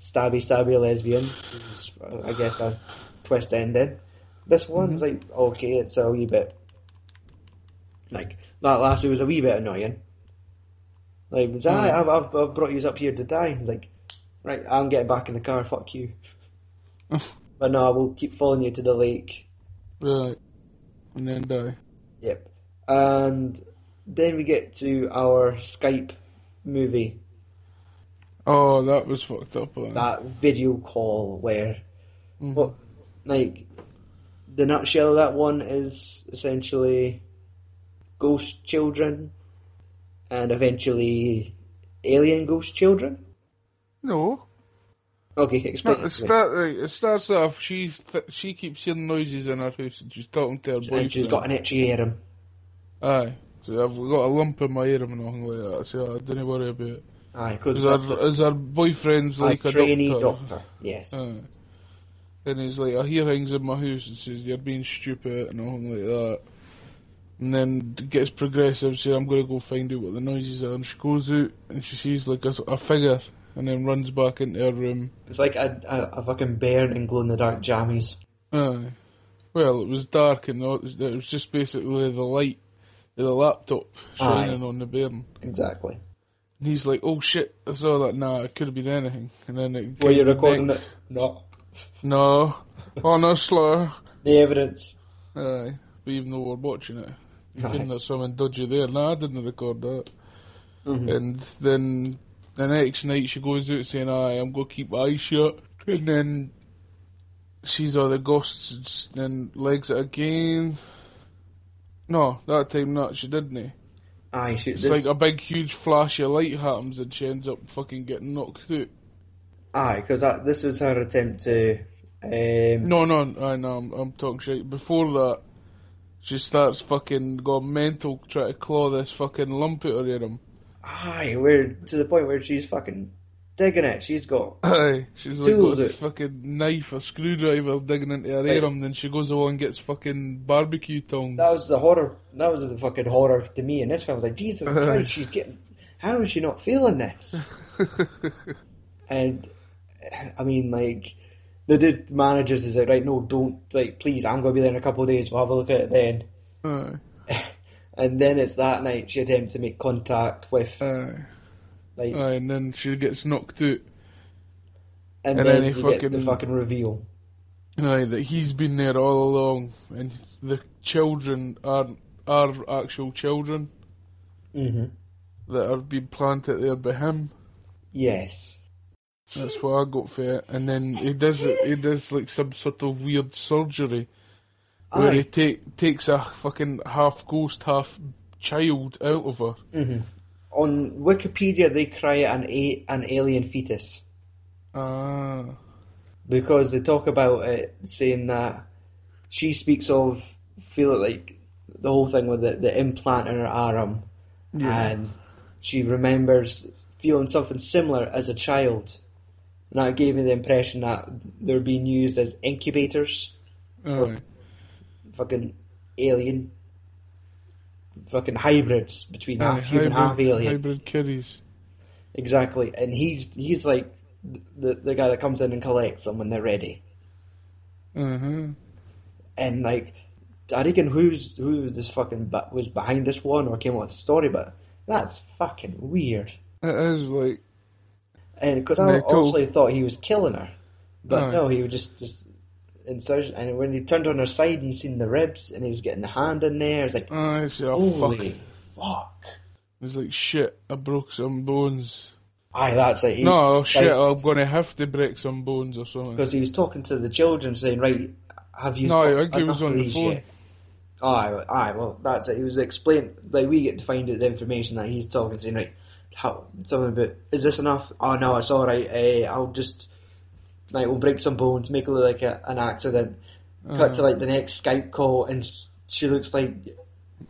stabby lesbians. Is, I guess, a twist ending. This one's like, okay, it's a wee bit. Like, that lassie was a wee bit annoying. Like, I've brought you up here to die. He's like, right, I'm getting back in the car, fuck you. But no, I will keep following you to the lake. Right. And then die. Yep. And then we get to our Skype movie. Oh, that was fucked up. That video call where, well, like, the nutshell of that one is essentially ghost children and eventually alien ghost children? No. Okay, explain it to me. It starts off, she keeps hearing noises in her house and she's talking to her boyfriend. And she's got an itchy earworm. Aye. So I've got a lump in my earworm and nothing like that, so I didn't worry about it. Aye, because her boyfriend's like a trainee doctor, yes. Aye. And he's like, I hear things in my house and says, you're being stupid and all like that. And then it gets progressive, so I'm going to go find out what the noises are. And she goes out and she sees like a figure and then runs back into her room. It's like a fucking bear in glow-in-the-dark jammies. Aye. Well, it was dark and it was just basically the light of the laptop shining on the bear. Exactly. And he's like, oh shit, I saw that. Nah, it could have been anything. And then it... Were you recording it? No. No, honestly. The evidence. Aye, but even though we're watching it, there's something dodgy there. No, I didn't record that. Mm-hmm. And then the next night she goes out saying, aye, I'm going to keep my eyes shut. And then sees all the ghosts and legs it again. No, that time not, she didn't. Aye, like a big, huge flash of light happens and she ends up fucking getting knocked out. Aye, because this was her attempt to... I'm talking shit. Before that, she starts fucking going mental trying to claw this fucking lump out of her earworm. Aye, to the point where she's fucking digging it. She's got... Aye, she's like got this fucking knife or screwdriver digging into her earworm, then she goes along and gets fucking barbecue tongs. That was the fucking horror to me in this film. I was like, Jesus Christ, she's getting... How is she not feeling this? And... I mean, like, the dude managers is like, right, no, don't, like, please, I'm going to be there in a couple of days, we'll have a look at it then. And then it's that night she attempts to make contact with... and then she gets knocked out. And then you get the fucking reveal. That he's been there all along, and the children are actual children that have been planted there by him. Yes. That's what I got for it. And then he does like some sort of weird surgery where he takes a fucking half ghost, half child out of her. Mm-hmm. On Wikipedia, they cry it an alien fetus. Ah. Because they talk about it, saying that she speaks of feeling like the whole thing with the implant in her arm, and she remembers feeling something similar as a child. And that gave me the impression that they were being used as incubators for fucking alien, fucking hybrids between half-human, half-aliens. Hybrid kitties. Exactly. And he's like the guy that comes in and collects them when they're ready. Mm-hmm. And, like, I reckon who this fucking was behind this one or came up with the story, but that's fucking weird. It is, like... And because I honestly thought he was killing her, but no, he was just insertion. And when he turned on her side, he seen the ribs, and he was getting the hand in there. It's like, holy fuck! It was like, shit, I broke some bones. Aye, that's it. He, no, shit, like, I'm going to have to break some bones or something. Because he was talking to the children saying, right, have you... No, I think he was on the phone. Aye, well, that's it. He was explaining, like, we get to find out the information that he's talking, saying, right, how, something about, is this enough? Oh, no, it's all right. I'll just, like, we'll break some bones, make it look like an accident. Cut to, like, the next Skype call, and she looks like...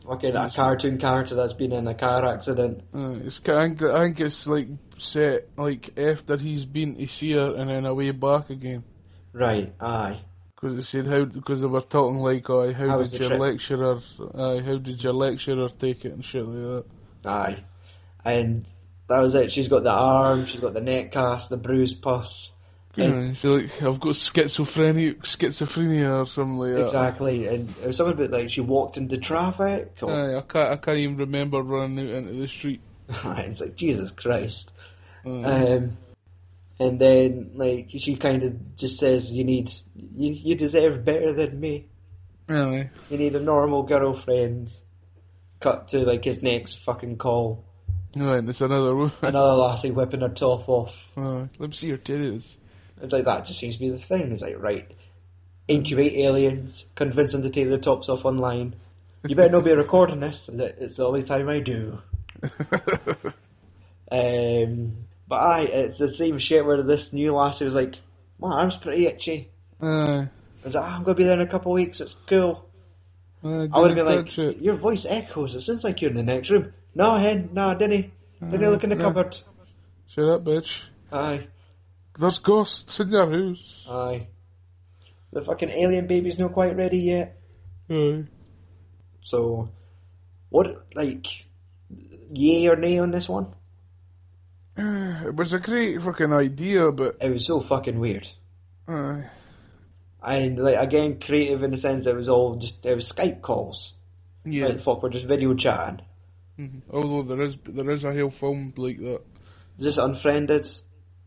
Okay, that cartoon character that's been in a car accident. I think it's like set like after he's been to see her and then away back again. Right, aye. Because they said how, because they were talking like, oh, how did your lecturer, how did your lecturer take it and shit like that. Aye, and that was it. She's got the arm, she's got the neck cast, the bruised pus. She's like, I've got schizophrenia or something like that. Exactly, and it was something about like she walked into traffic. Or... I can't even remember running out into the street. It's like, Jesus Christ. And then like she kind of just says, you deserve better than me. Really? You need a normal girlfriend. Cut to like his next fucking call. Right, and it's another woman. Another lassie whipping her top off. Let me see your titties. It's like, that just seems to be the thing. It's like, right, incubate aliens, convince them to take their tops off online. You better not be recording this. It's the only time I do. But aye, it's the same shit where this new lassie was like, my arm's pretty itchy. It's like, I'm going to be there in a couple of weeks, it's cool. I would have been like, your voice echoes, it sounds like you're in the next room. No, hen, no, didn't he? Didn't he look in the cupboard? Shut up, bitch. Aye. There's ghosts in your house. Aye. The fucking alien baby's not quite ready yet. Aye. So, what, like, yay or nay on this one? It was a great fucking idea, but... It was so fucking weird. Aye. And, like, again, creative in the sense that it was all just, it was Skype calls. Yeah. Like, fuck, we're just video chatting. Mm-hmm. Although there is a whole film like that. Is this Unfriended?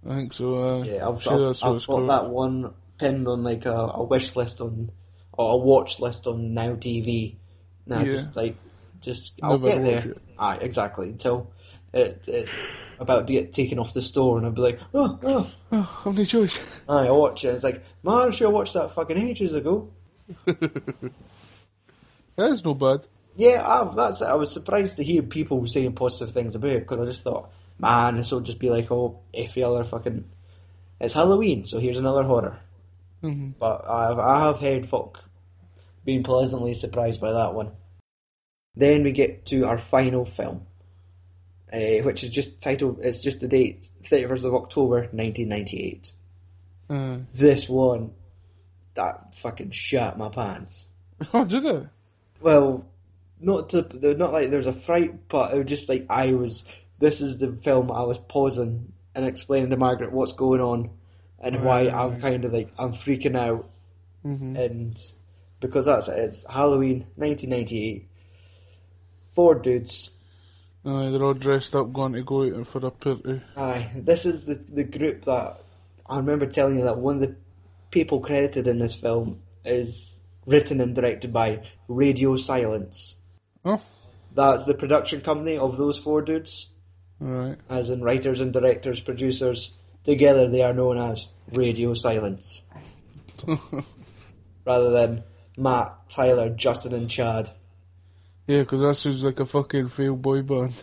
I think so. Yeah, I've got that one pinned on like a wish list on, or a watch list on Now TV. Now just I'll get there. Aye, exactly. Until it's about to get taken off the store, and I'll be like, oh, I've no choice. Aye, I watch it. It's like, man, I should have watched that fucking ages ago. That is no bad. Yeah, that's it. I was surprised to hear people saying positive things about it, because I just thought, man, this will just be like, oh, every other fucking... It's Halloween, so here's another horror. Mm-hmm. But I have heard folk being pleasantly surprised by that one. Then we get to our final film, which is just titled, it's just the date, 31st of October, 1998. This one, that fucking shat my pants. Oh, did it? Well... Not like there's a fright, but it was just like this is the film I was pausing and explaining to Margaret what's going on and why I'm kind of like, I'm freaking out. Mm-hmm. And because that's it, it's Halloween, 1998. 4 dudes. Aye, they're all dressed up, going to go out for a party. Aye, this is the group that I remember telling you that one of the people credited in this film is written and directed by Radio Silence. Oh. That's the production company of those 4 dudes. Right. As in writers and directors, producers. Together they are known as Radio Silence. Rather than Matt, Tyler, Justin and Chad. Yeah, because that sounds like a fucking failed boy band.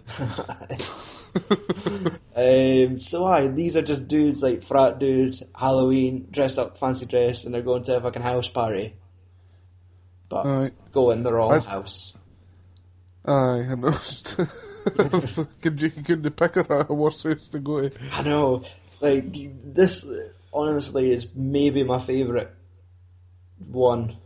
These are just dudes, like frat dudes, Halloween, dressed up, fancy dress, and they're going to a fucking house party. But go in their own house. Aye, I know. You couldn't pick a worse house to go to. I know. Like, this, honestly, is maybe my favourite one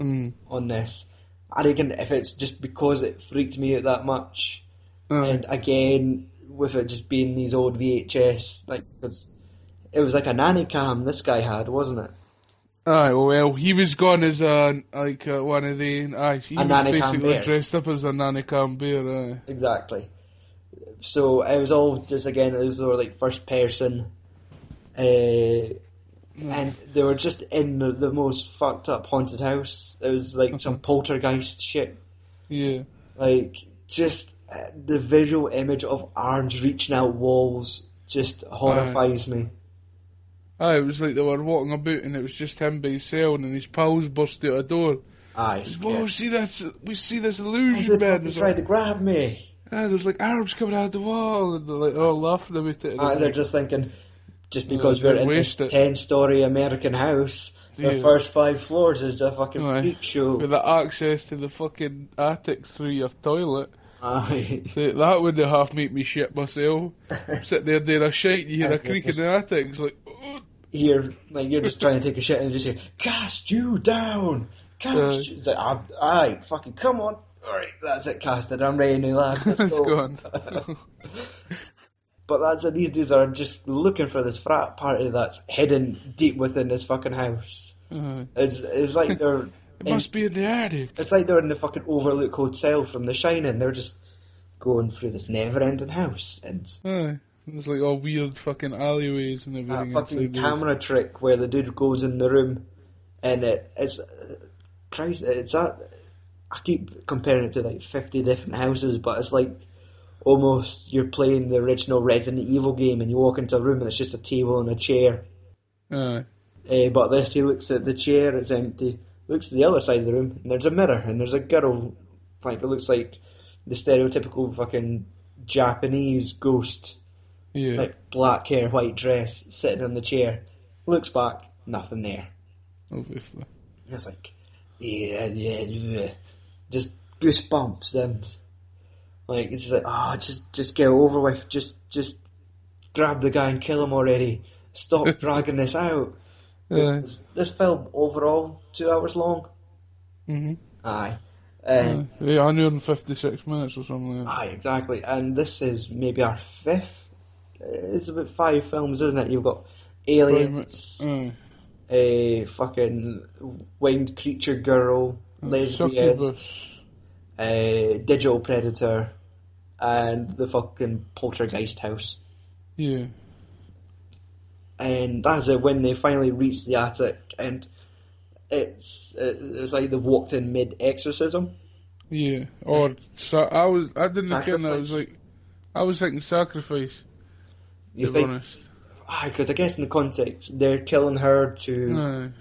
on this. I reckon if it's just because it freaked me out that much. And again, with it just being these old VHS, like, cause it was like a nanny cam this guy had, wasn't it? Aye, well, he was gone as one of the... Aye, he was basically dressed up as a nanny cam bear, aye. Exactly. So it was all just, again, it was all like first person. And they were just in the most fucked up haunted house. It was like some poltergeist shit. Yeah. Like, just the visual image of arms reaching out walls just horrifies me. Aye, it was like they were walking about and it was just him by himself and his pals burst out a door. Aye, whoa, we see this illusion, man. He's trying to grab me. Yeah, there's like arms coming out of the wall and they're like all laughing about it. And they're just thinking, just because we're in this 10-story American house, the first 5 floors is a fucking freak show. With the access to the fucking attics through your toilet. Aye. So that would half make me shit myself. Sit there doing a shite, you hear a creak in the attic, it's like... You're just trying to take a shit and you just hear, cast you down! Cast you... It's like, aye, fucking come on! Alright, that's it, casted, I'm ready now, lad, let's go. But that's it, these dudes are just looking for this frat party that's hidden deep within this fucking house. It's like they're... It must be in the attic. It's like they're in the fucking Overlook Hotel from The Shining. They're just going through this never-ending house. And there's like all weird fucking alleyways and everything. That fucking camera trick where the dude goes in the room and it's... Christ, it's that... I keep comparing it to like 50 different houses, but it's like almost you're playing the original Resident Evil game and you walk into a room and it's just a table and a chair. But this, he looks at the chair, it's empty. Looks to the other side of the room, and there's a mirror, and there's a girl. Like, it looks like the stereotypical fucking Japanese ghost. Yeah. Like, black hair, white dress, sitting on the chair. Looks back, nothing there. Obviously. It's like, yeah. Just goosebumps, and, like, it's just like, just get over with. Just grab the guy and kill him already. Stop dragging this out. This film overall 2 hours long. Aye. 156 minutes or something. Aye, exactly. And this is maybe our 5th. It's about 5 films, isn't it? You've got Aliens, a fucking winged creature girl, lesbian, a digital predator, and the fucking poltergeist house. Yeah. And that's it, when they finally reach the attic, and it's like they've walked in mid-exorcism. Yeah, or so I was thinking sacrifice. You think? Honest. Because I guess in the context they're killing her to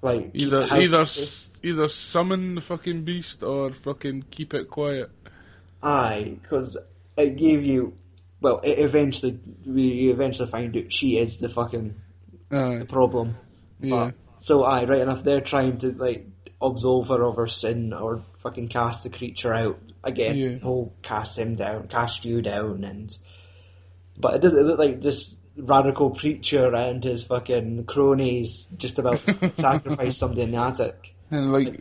like either summon the fucking beast or fucking keep it quiet. Aye, because it gave you. Well, we eventually find out she is the fucking the problem. Yeah. So, right enough, they're trying to, like, absolve her of her sin or fucking cast the creature out. Again, whole cast him down, cast you down, and... But it looked like this radical preacher and his fucking cronies just about sacrifice somebody in the attic. And, like,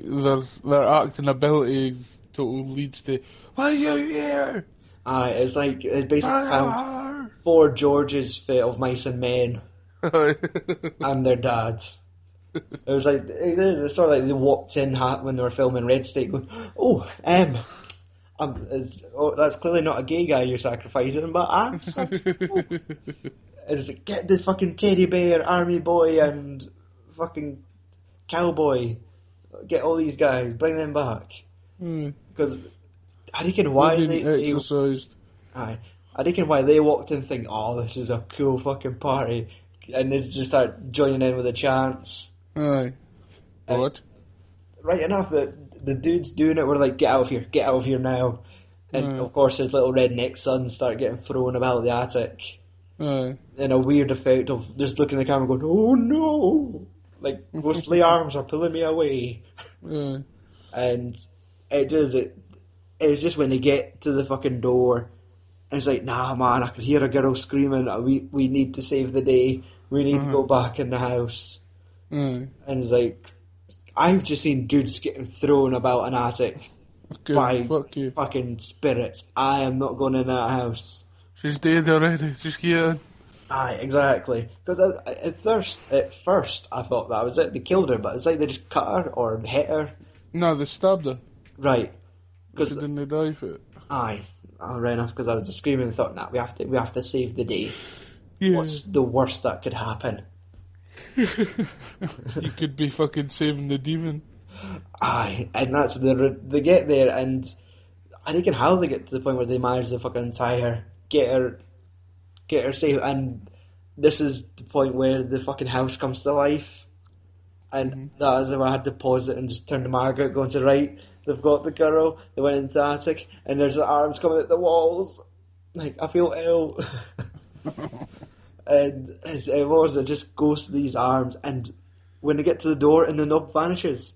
their acting ability total leads to, why are you here? It's like, it basically found 4 Georges of Mice and Men and their dad. It was like, it's sort of like they walked in when they were filming Red State going, that's clearly not a gay guy you're sacrificing, but I'm it's like, get the fucking teddy bear, army boy, and fucking cowboy. Get all these guys, bring them back. Because... I reckon why they walked in and think, oh, this is a cool fucking party, and they just start joining in with the chants. Aye. What? Right enough, the dudes doing it were like, get out of here now. And of course his little redneck sons start getting thrown about the attic. Aye. In a weird effect of just looking at the camera going, oh no! Like, ghostly arms are pulling me away. Aye. And it does it. It's just when they get to the fucking door, it's like, nah, man, I can hear a girl screaming, we need to save the day, we need to go back in the house. And it's like, I've just seen dudes getting thrown about an attic by fucking spirits. I am not going in that house. She's dead already, just get in. Aye, exactly. Because at first I thought that was it, they killed her, but it's like they just cut her or hit her. No, they stabbed her. Right. Because didn't they die for it? Aye, I ran off because I was screaming and thought, nah, we have to save the day. Yeah. What's the worst that could happen? You could be fucking saving the demon. Aye, and that's they get there and I don't get how they get to the point where they manage to fucking tie her, get her safe, and this is the point where the fucking house comes to life. And that is where I had to pause it and just turn to Margaret, going to right, they've got the girl, they went into the attic, and there's the arms coming at the walls. Like, I feel ill. And it was, it just goes to these arms, and when they get to the door and the knob vanishes.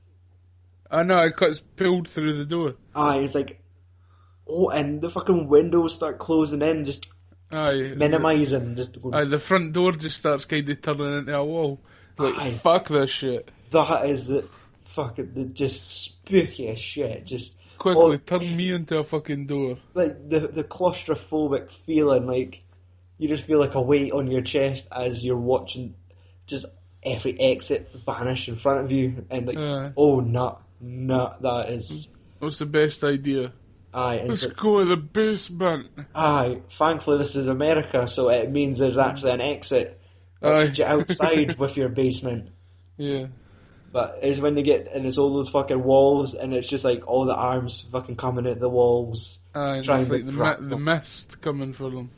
I know, it cuts peeled through the door. Aye, it's like, oh, and the fucking windows start closing in, just minimising. The front door just starts kind of turning into a wall. Like, aye, fuck this shit. That is the fucking, just spookiest shit. Just quickly, turn me into a fucking door. Like, the claustrophobic feeling, like, you just feel like a weight on your chest as you're watching just every exit vanish in front of you, and like, oh, no, that is... What's the best idea? Aye, let's go to the basement. Aye, thankfully this is America, so it means there's actually an exit. Aye. You're outside with your basement. Yeah. But it's when they get, and it's all those fucking walls, and it's just like all the arms fucking coming at the walls. Aye, it's like the mist coming for them.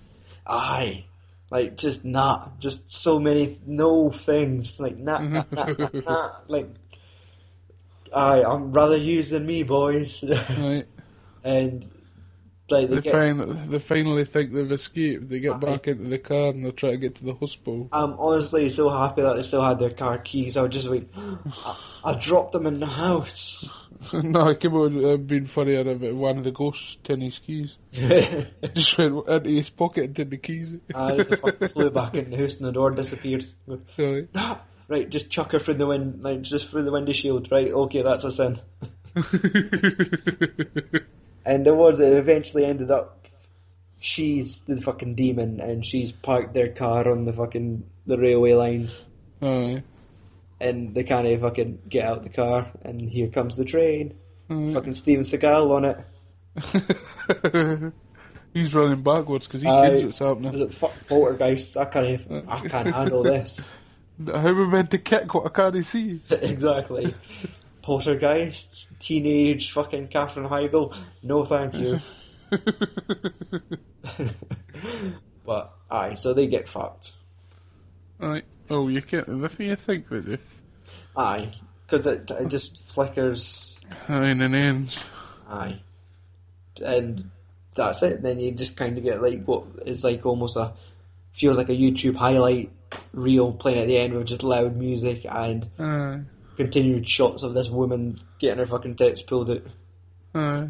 Aye, like just not, just so many no things, like nah, like, aye, I'm rather used than me, boys. Right. And like they finally think they've escaped. They get back into the car and they're trying to get to the hospital. I'm honestly so happy that they still had their car keys. I was just like, I dropped them in the house. No, it would have been funnier if one of the ghosts turned his keys. Just went into his pocket and did the keys. I just fucking flew back in the house and the door disappeared. Sorry. Right, just chuck her through the wind, like, just through the window shield. Right, okay, that's a sin. And it eventually ended up, she's the fucking demon, and she's parked their car on the fucking the railway lines. Aye. And they can't even fucking get out the car, and here comes the train. Mm. Fucking Steven Seagal on it. He's running backwards because he knows what's happening. Is it fuck poltergeists? I can't handle this. How are we meant to kick what I can't see? Exactly. Poltergeists, teenage fucking Katherine Heigl. No, thank you. But so they get fucked. Right. Oh, you can't with me, I think, with you. Aye, because it just flickers. And ends. Aye. And that's it. Then you just kind of get like what is like almost feels like a YouTube highlight reel playing at the end with just loud music and continued shots of this woman getting her fucking tits pulled out. Aye.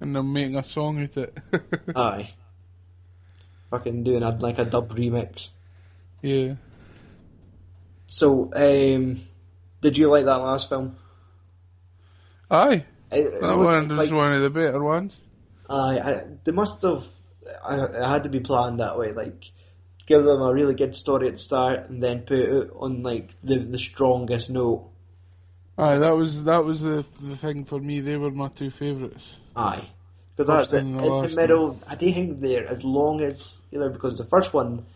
And they're making a song with it. Aye. Fucking doing a dub remix. Yeah. So, did you like that last film? Aye. That one was one of the better ones. Aye. They must have... It had to be planned that way. Like, give them a really good story at the start and then put it out on, like, the strongest note. Aye, that was the thing for me. They were my two favourites. Aye. Because that's it. In the middle, I don't think they're as long as... Either because the first one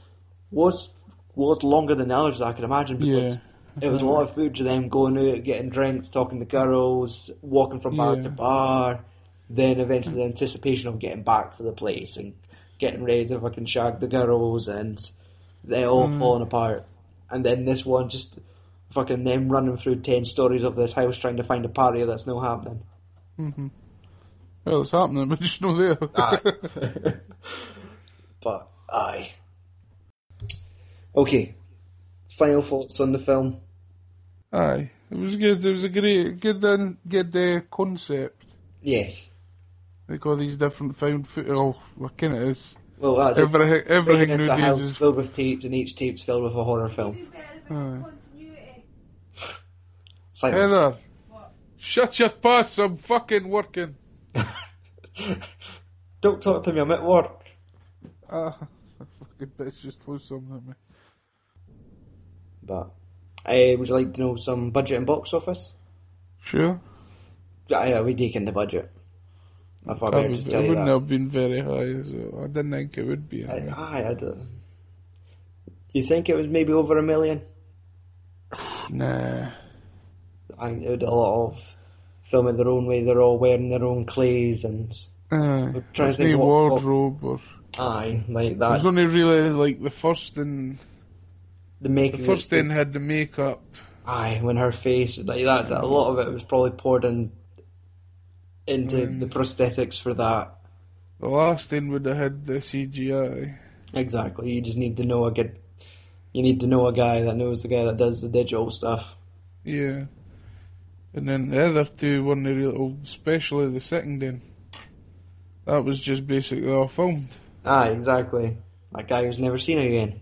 was longer than others, I can imagine, because it was a lot of footage of them going out, getting drinks, talking to girls, walking from bar to bar, then eventually the anticipation of getting back to the place and getting ready to fucking shag the girls, and they all falling apart. And then this one, just fucking them running through 10 stories of this house trying to find a party that's not happening. Mm-hmm. Well, it's happening, but it's not there. Aye. But, aye. Okay, final thoughts on the film. Aye, it was good. It was a good concept. Yes. Like all these different found footage. Oh, what kind it is? Well, that's everything nowadays a house is filled with tapes, and each tape's filled with a horror film. Aye. Silence. Heather, shut your pants! I'm fucking working. Don't talk to me. I'm at work. Fucking bitch just throw something at me. But would you like to know some budget and box office? Sure. Yeah, we taking the budget. I thought I would just tell you that. It wouldn't have been very high, so I didn't think it would be. I don't. Do you think it was maybe over $1 million? Nah. I think it would a lot of film it their own way. They're all wearing their own clays and trying to think wardrobe what, or aye like that. It was only really like the first in the makeup. The first in had the makeup. Aye, when her face like that's a lot of it was probably poured in into the prosthetics for that. The last in would have had the CGI. Exactly. You just need to know a good. You need to know a guy that knows the guy that does the digital stuff. Yeah. And then the other two weren't real, especially the second in. That was just basically all filmed. Ah, exactly. That guy was never seen again.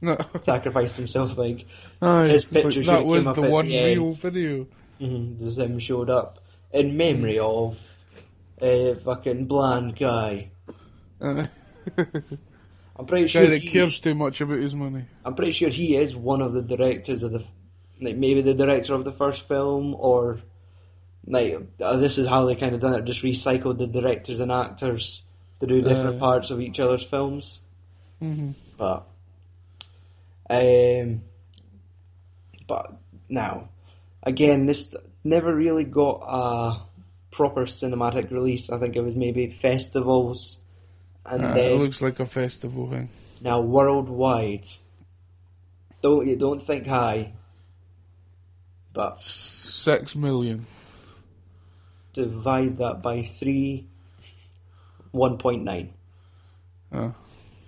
No. Sacrificed himself, like. Aye, his picture like, that was the one real video. Mm-hmm, just him showed up in memory of a fucking bland guy. I'm pretty sure that cares too much about his money. I'm pretty sure he is one of the directors of the, like maybe the director of the first film, or like this is how they kind of done it, just recycled the directors and actors to do different parts of each other's films. Mm-hmm. But now, again, this never really got a proper cinematic release. I think it was maybe festivals. And then, it looks like a festival thing. Now, worldwide, you don't think high, but 6 million. Divide that by 3, 1.9.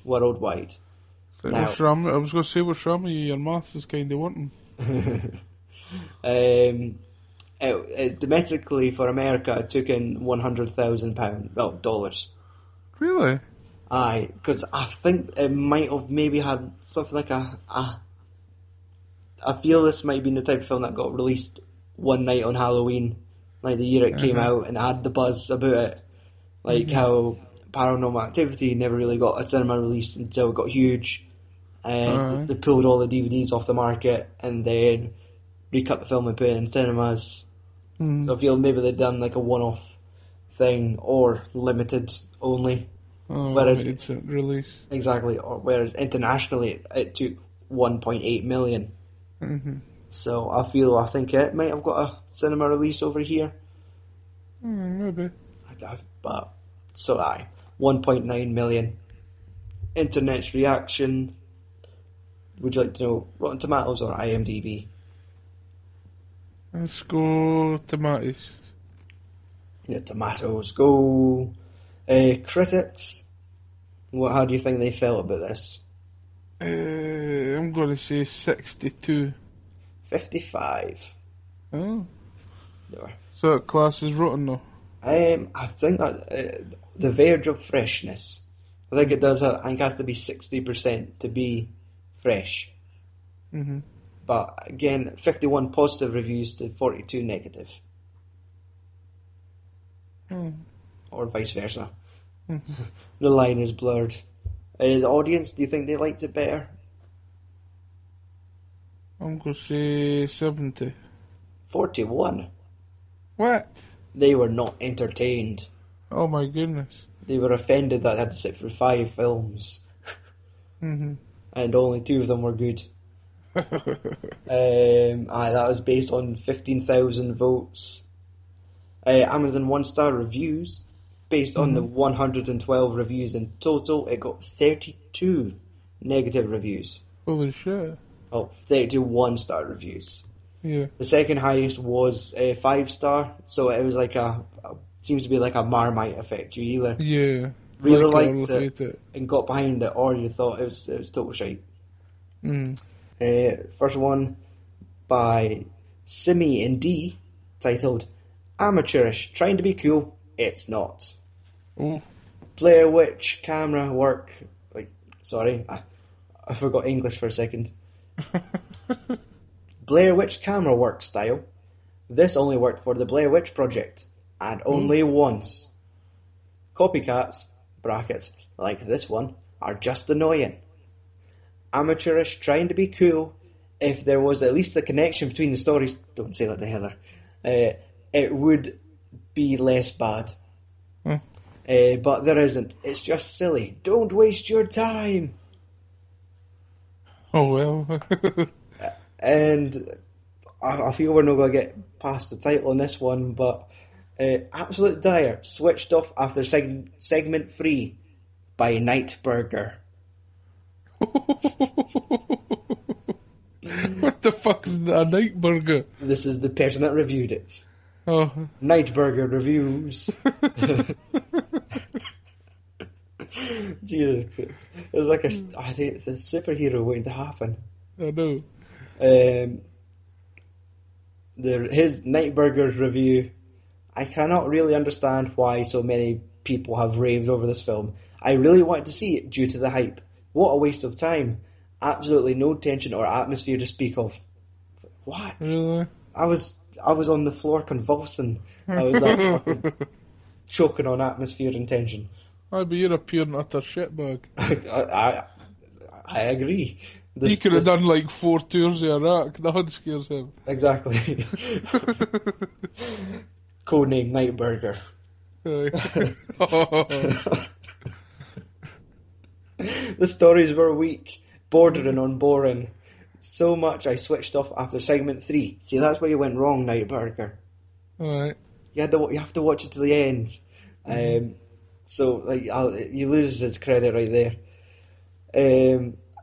Worldwide. Now, I was going to say, what's wrong with you? Your maths is kind of wanting. Domestically, for America, it took in £100,000, well, dollars. Really? Aye, because I think it might have maybe had something like I feel this might have been the type of film that got released one night on Halloween, like the year it came out, and had the buzz about it, like how Paranormal Activity never really got a cinema release until it got huge, and they pulled all the DVDs off the market and then recut the film and put it in cinemas. So I feel maybe they'd done like a one-off thing or limited only. Whereas it's a release. Exactly, or whereas internationally it took 1.8 million. Mm-hmm. So I think it might have got a cinema release over here. Maybe. But so 1.9 million. Internet's reaction. Would you like to know Rotten Tomatoes or IMDb? Let's go Tomatoes. Yeah, Tomatoes. Go. Critics, how do you think they felt about this? I'm going to say 62. 55. Oh. No. So class is rotten though? I think that the verge of freshness. I think it does. I think it has to be 60% to be fresh. Mm-hmm. But again, 51 positive reviews to 42 negative. Or vice versa. The line is blurred. The audience, do you think they liked it better? I'm going to say 70. 41. What? They were not entertained. Oh my goodness. They were offended that I had to sit through 5 films. And only 2 of them were good. That was based on 15,000 votes. Amazon 1-star reviews. Based on the 112 reviews in total, it got 32 negative reviews. Holy shit. Oh, 32 one-star reviews. Yeah. The second highest was a 5-star, so it was like seems to be like a Marmite effect. You either really liked it and got behind it, or you thought it was total shite. First one by Simi and D, titled Amateurish, Trying to Be Cool. It's not. Blair Witch camera work. Like, sorry, I forgot English for a second. Blair Witch camera work style. This only worked for the Blair Witch Project, and only once. Copycats (brackets) like this one are just annoying. Amateurish, trying to be cool. If there was at least a connection between the stories, don't say that to Heather. It would be less bad. But there isn't. It's just silly. Don't waste your time. Oh well. And I feel we're not going to get past the title on this one, but Absolute Dire switched off after segment 3 by Night Burger. What the fuck's a Night Burger? This is the person that reviewed it. Oh. Night Burger reviews. Jesus Christ. It's like a, I think it's a superhero waiting to happen. I know. His Night Burger's review. I cannot really understand why so many people have raved over this film. I really want to see it due to the hype. What a waste of time. Absolutely no tension or atmosphere to speak of. What? Really? I was on the floor convulsing. I was like fucking choking on atmosphere and tension. Oh, but you're a pure and utter shitbag. I agree. He could have done like 4 tours of Iraq. That one scares him. Exactly. Codename Night Burger. The stories were weak, bordering on boring. So much I switched off after segment 3. See, that's where you went wrong, Night Burger. Alright. You have to watch it to the end. Mm. So like, you lose his credit right there.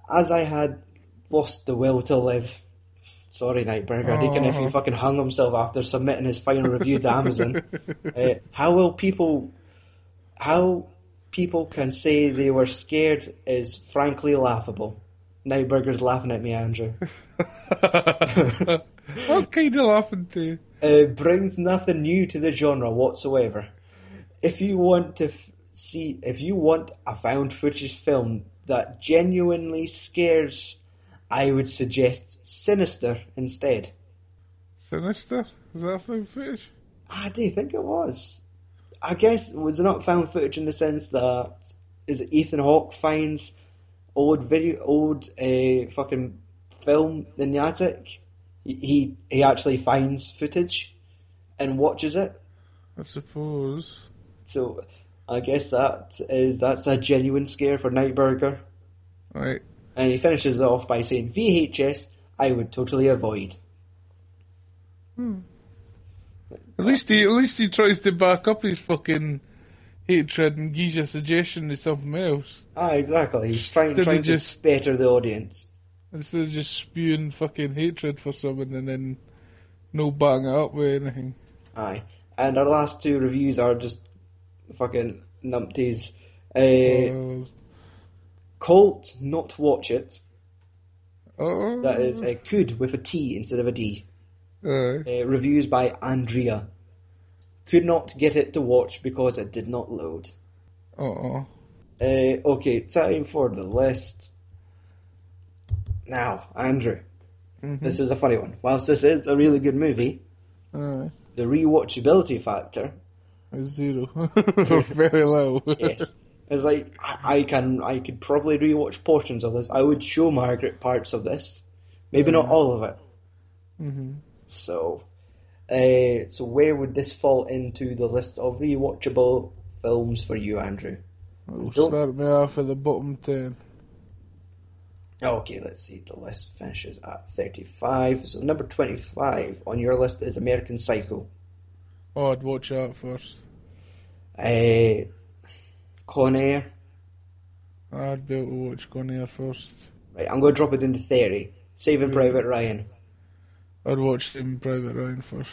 As I had lost the will to live. Sorry, Night Burger. Deacon, if he fucking hung himself after submitting his final review to Amazon. How people can say they were scared is frankly laughable. Night Burger's laughing at me, Andrew. What kind of laughing to you? It brings nothing new to the genre whatsoever. If you want to if you want a found footage film that genuinely scares, I would suggest Sinister instead. Sinister? Is that found footage? I do think it was. I guess was it not found footage in the sense that is it Ethan Hawke finds old fucking film in the attic? He actually finds footage and watches it. I suppose. So I guess that's a genuine scare for Night Burger. Right. And he finishes it off by saying, VHS, I would totally avoid. Hmm. At least he tries to back up his fucking hatred and gives you a suggestion to something else. Ah, exactly. He's trying to better the audience. Instead of just spewing fucking hatred for someone and then no bang it up with anything. Aye. And our last two reviews are just fucking numpties. Cult, not watch it. Oh. That is a could with a T instead of a D. Reviews by Andrea. Could not get it to watch because it did not load. Oh. Okay, time for the list. Now, Andrew, This is a funny one. Whilst this is a really good movie, the rewatchability factor is zero. Very low. Yes. It's like, I could probably rewatch portions of this. I would show Margaret parts of this. Maybe not all of it. Mm-hmm. So where would this fall into the list of rewatchable films for you, Andrew? Start me off at the bottom 10. Okay, let's see. The list finishes at 35. So number 25 on your list is American Psycho. Oh, I'd watch that first. Conair. I'd be able to watch Conair first. Right, I'm going to drop it into 30. Saving Private Ryan. I'd watch Saving Private Ryan first.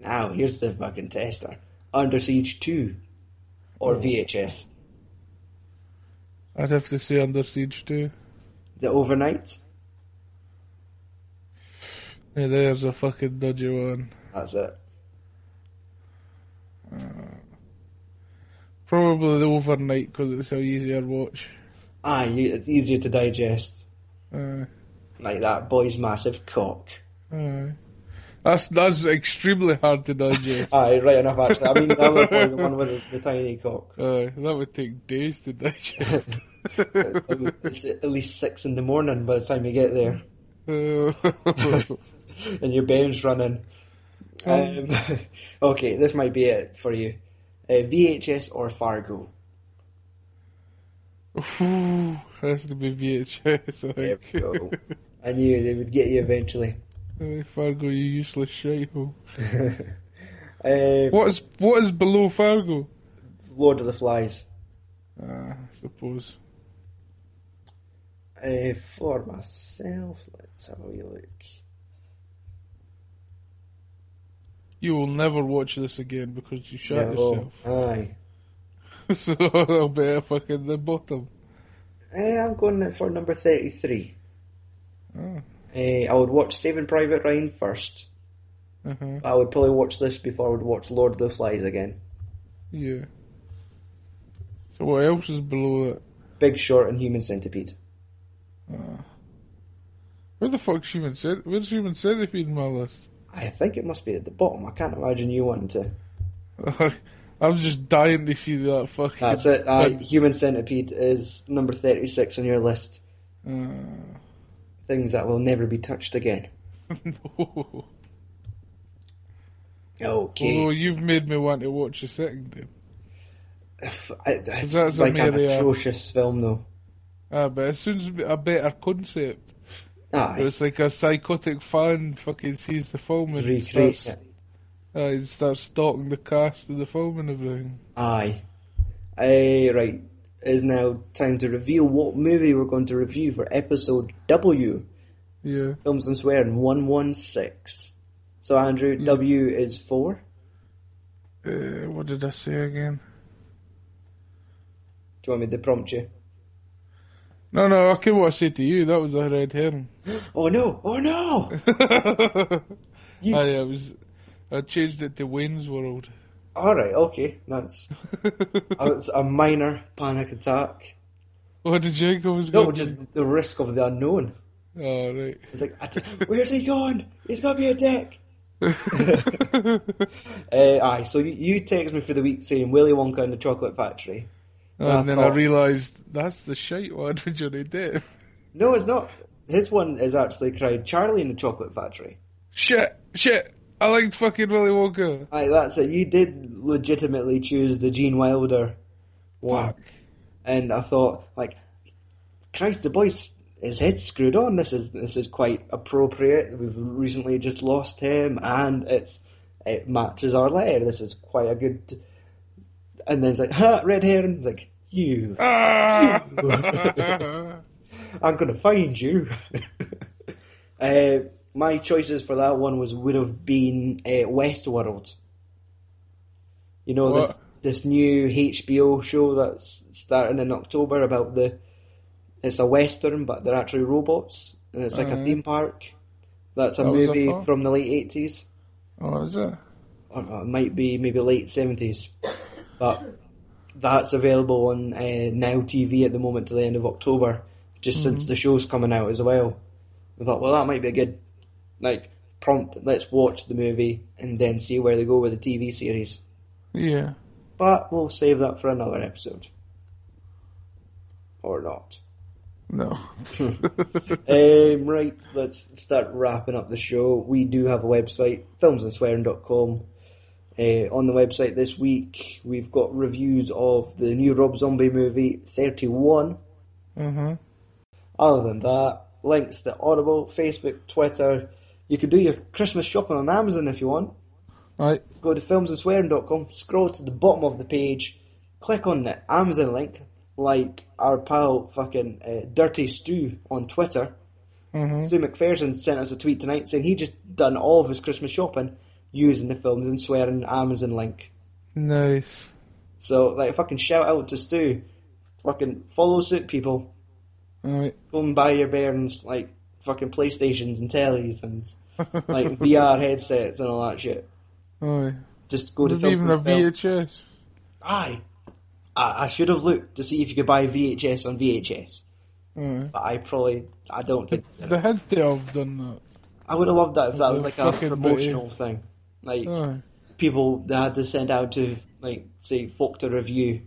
Now, here's the fucking tester. Under Siege 2 or VHS. I'd have to say Under Siege 2. The Overnight? Yeah, there's a fucking dodgy one. That's it. Probably the Overnight because it's so easier to watch. Aye, it's easier to digest. Like that boy's massive cock. Aye. That's extremely hard to digest. Aye, right enough actually. I mean the other one, the one with the tiny cock. Aye, that would take days to digest. It's at least 6 in the morning by the time you get there. And your brain's running. Okay, this might be it for you. VHS or Fargo? Ooh, has to be VHS, I think. There we go. I knew they would get you eventually. Hey, Fargo, you useless shithole. What is below Fargo? Lord of the Flies. I suppose. For myself, let's have a wee look. You will never watch this again because you shot yourself. Aye. So I'll be at fucking the bottom. I'm going for number 33. Oh. I would watch Saving Private Ryan first. Uh-huh. I would probably watch this before I would watch Lord of the Flies again. Yeah. So what else is below it? Big Short and Human Centipede. Where the fuck's Human Centipede? Where's Human Centipede in my list? I think it must be at the bottom. I can't imagine you wanting to. I'm just dying to see that fucking. That's it. Human Centipede is number 36 on your list. Things that will never be touched again. No. Okay. Although you've made me want to watch a second then. It's like an atrocious film, though. But it seems a better concept. It's like a psychotic fan fucking sees the film and he starts stalking the cast of the film and everything. Right, it is now time to reveal what movie we're going to review for episode W. Yeah. Films and Swearing 116. So Andrew, W is 4. What did I say again? Do you want me to prompt you? No, I can't what I said to you. That was a red herring. Oh no! I changed it to Wayne's World. Alright, okay. That's it's a minor panic attack. What did you go? No, just the risk of the unknown. Oh, right. It's like, where's he going? He's got to be a dick. So you text me for the week saying Willy Wonka and the Chocolate Factory. And I realised that's the shite one with Johnny Depp. No, it's not. His one is actually cried Charlie in the Chocolate Factory. Shit. I liked fucking Willy Wonka. Aye, that's it. You did legitimately choose the Gene Wilder one. Fuck. And I thought, Christ, the boy's his head's screwed on. This is quite appropriate. We've recently just lost him, and it matches our letter. This is quite a good. And then it's like, red herring. It's like, you. I'm going to find you. My choices for that one would have been Westworld. You know, this new HBO show that's starting in October about it's a Western, but they're actually robots. And it's like a theme park. That's a movie from the late 80s. Oh, is it? Or, it might be maybe late 70s. But that's available on Now TV at the moment till the end of October, just since the show's coming out as well. I thought, that might be a good prompt. Let's watch the movie and then see where they go with the TV series. Yeah. But we'll save that for another episode. Or not. No. Right, let's start wrapping up the show. We do have a website, filmsandswearing.com. On the website this week, we've got reviews of the new Rob Zombie movie, 31. Mm-hmm. Other than that, links to Audible, Facebook, Twitter. You can do your Christmas shopping on Amazon if you want. Right. Go to filmsandswearing.com, scroll to the bottom of the page, click on the Amazon link, like our pal fucking Dirty Stu on Twitter. Mm-hmm. Stu McPherson sent us a tweet tonight saying he just done all of his Christmas shopping using the Films and Swearing Amazon link. Nice. So, fucking shout out to Stu. Fucking follow suit, people. Alright. Go and buy your bearings, fucking PlayStations and tellies and, VR headsets and all that shit. Alright. Just go to Films and Swearing. Even a VHS. Aye. I should have looked to see if you could buy VHS on VHS. Alright. But I don't think... They had to have done that. I would have loved that if that was, a promotional thing. People they had to send out to say folk to review,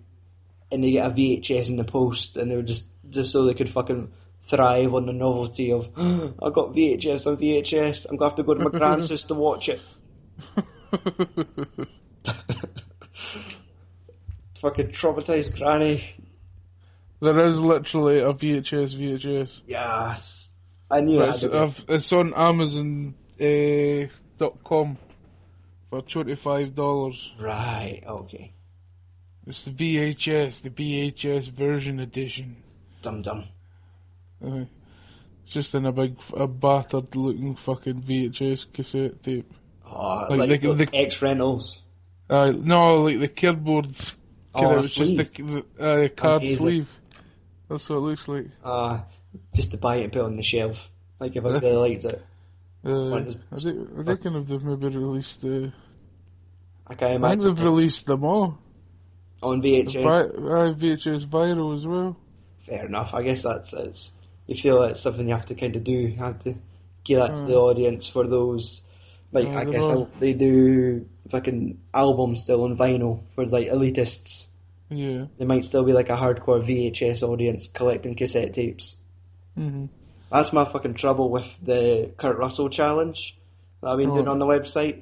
and they get a VHS in the post, and they were just so they could fucking thrive on the novelty of I got VHS on VHS. I'm gonna have to go to my grandsis to watch it. Fucking traumatized granny. There is literally a VHS. Yes, I knew it. It's on Amazon .com for $25. Right, okay. It's the VHS, version edition. Dum-dum. It's just in a battered-looking fucking VHS cassette tape. Oh, like the X Reynolds. No, like the cardboards. Oh, it's just a card sleeve. That's what it looks like. Just to buy it and put it on the shelf. Like if I really liked it. I reckon if they've maybe released. I think they've released them all. On VHS. VHS vinyl as well. Fair enough. I guess that's it. You feel it's something you have to kind of do. You have to give that to the audience for those. Like I guess they do fucking albums still on vinyl for like elitists. Yeah. They might still be like a hardcore VHS audience collecting cassette tapes. Mm-hmm. That's my fucking trouble with the Kurt Russell challenge that I've been doing on the website.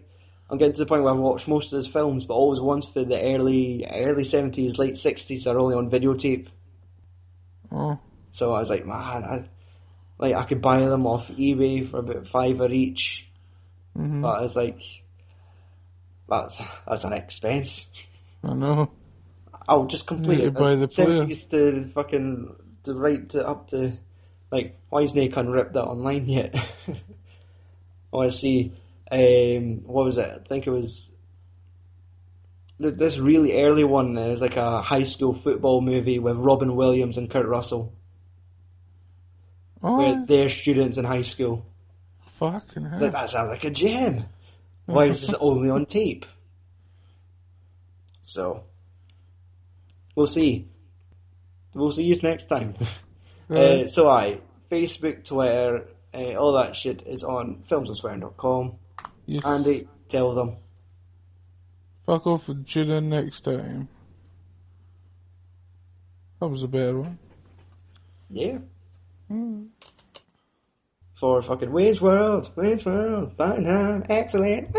I'm getting to the point where I've watched most of his films, but always once through the early 70s, late 60s are only on videotape. Oh. So I was like, man, I could buy them off eBay for about $5 each. Mm-hmm. But it's like, that's an expense. I know. I'll just complete it. Buy the 70s player. To fucking to right to up to like why is Nacon ripped that online yet? I want to see what was it? I think it was this really early one. It was like a high school football movie with Robin Williams and Kurt Russell. Oh. Where they're students in high school. Fucking hell. That sounds like a gem. Why is this only on tape? So, we'll see. We'll see you next time. Right. Facebook, Twitter, all that shit is on filmsandswearing.com. Yes. Andy, tell them. Fuck off and tune in next time. That was a better one. Yeah. Mm. For fucking Wayne's World, Battenham, excellent.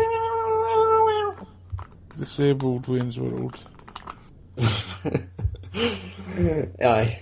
Disabled Wayne's World. Aye.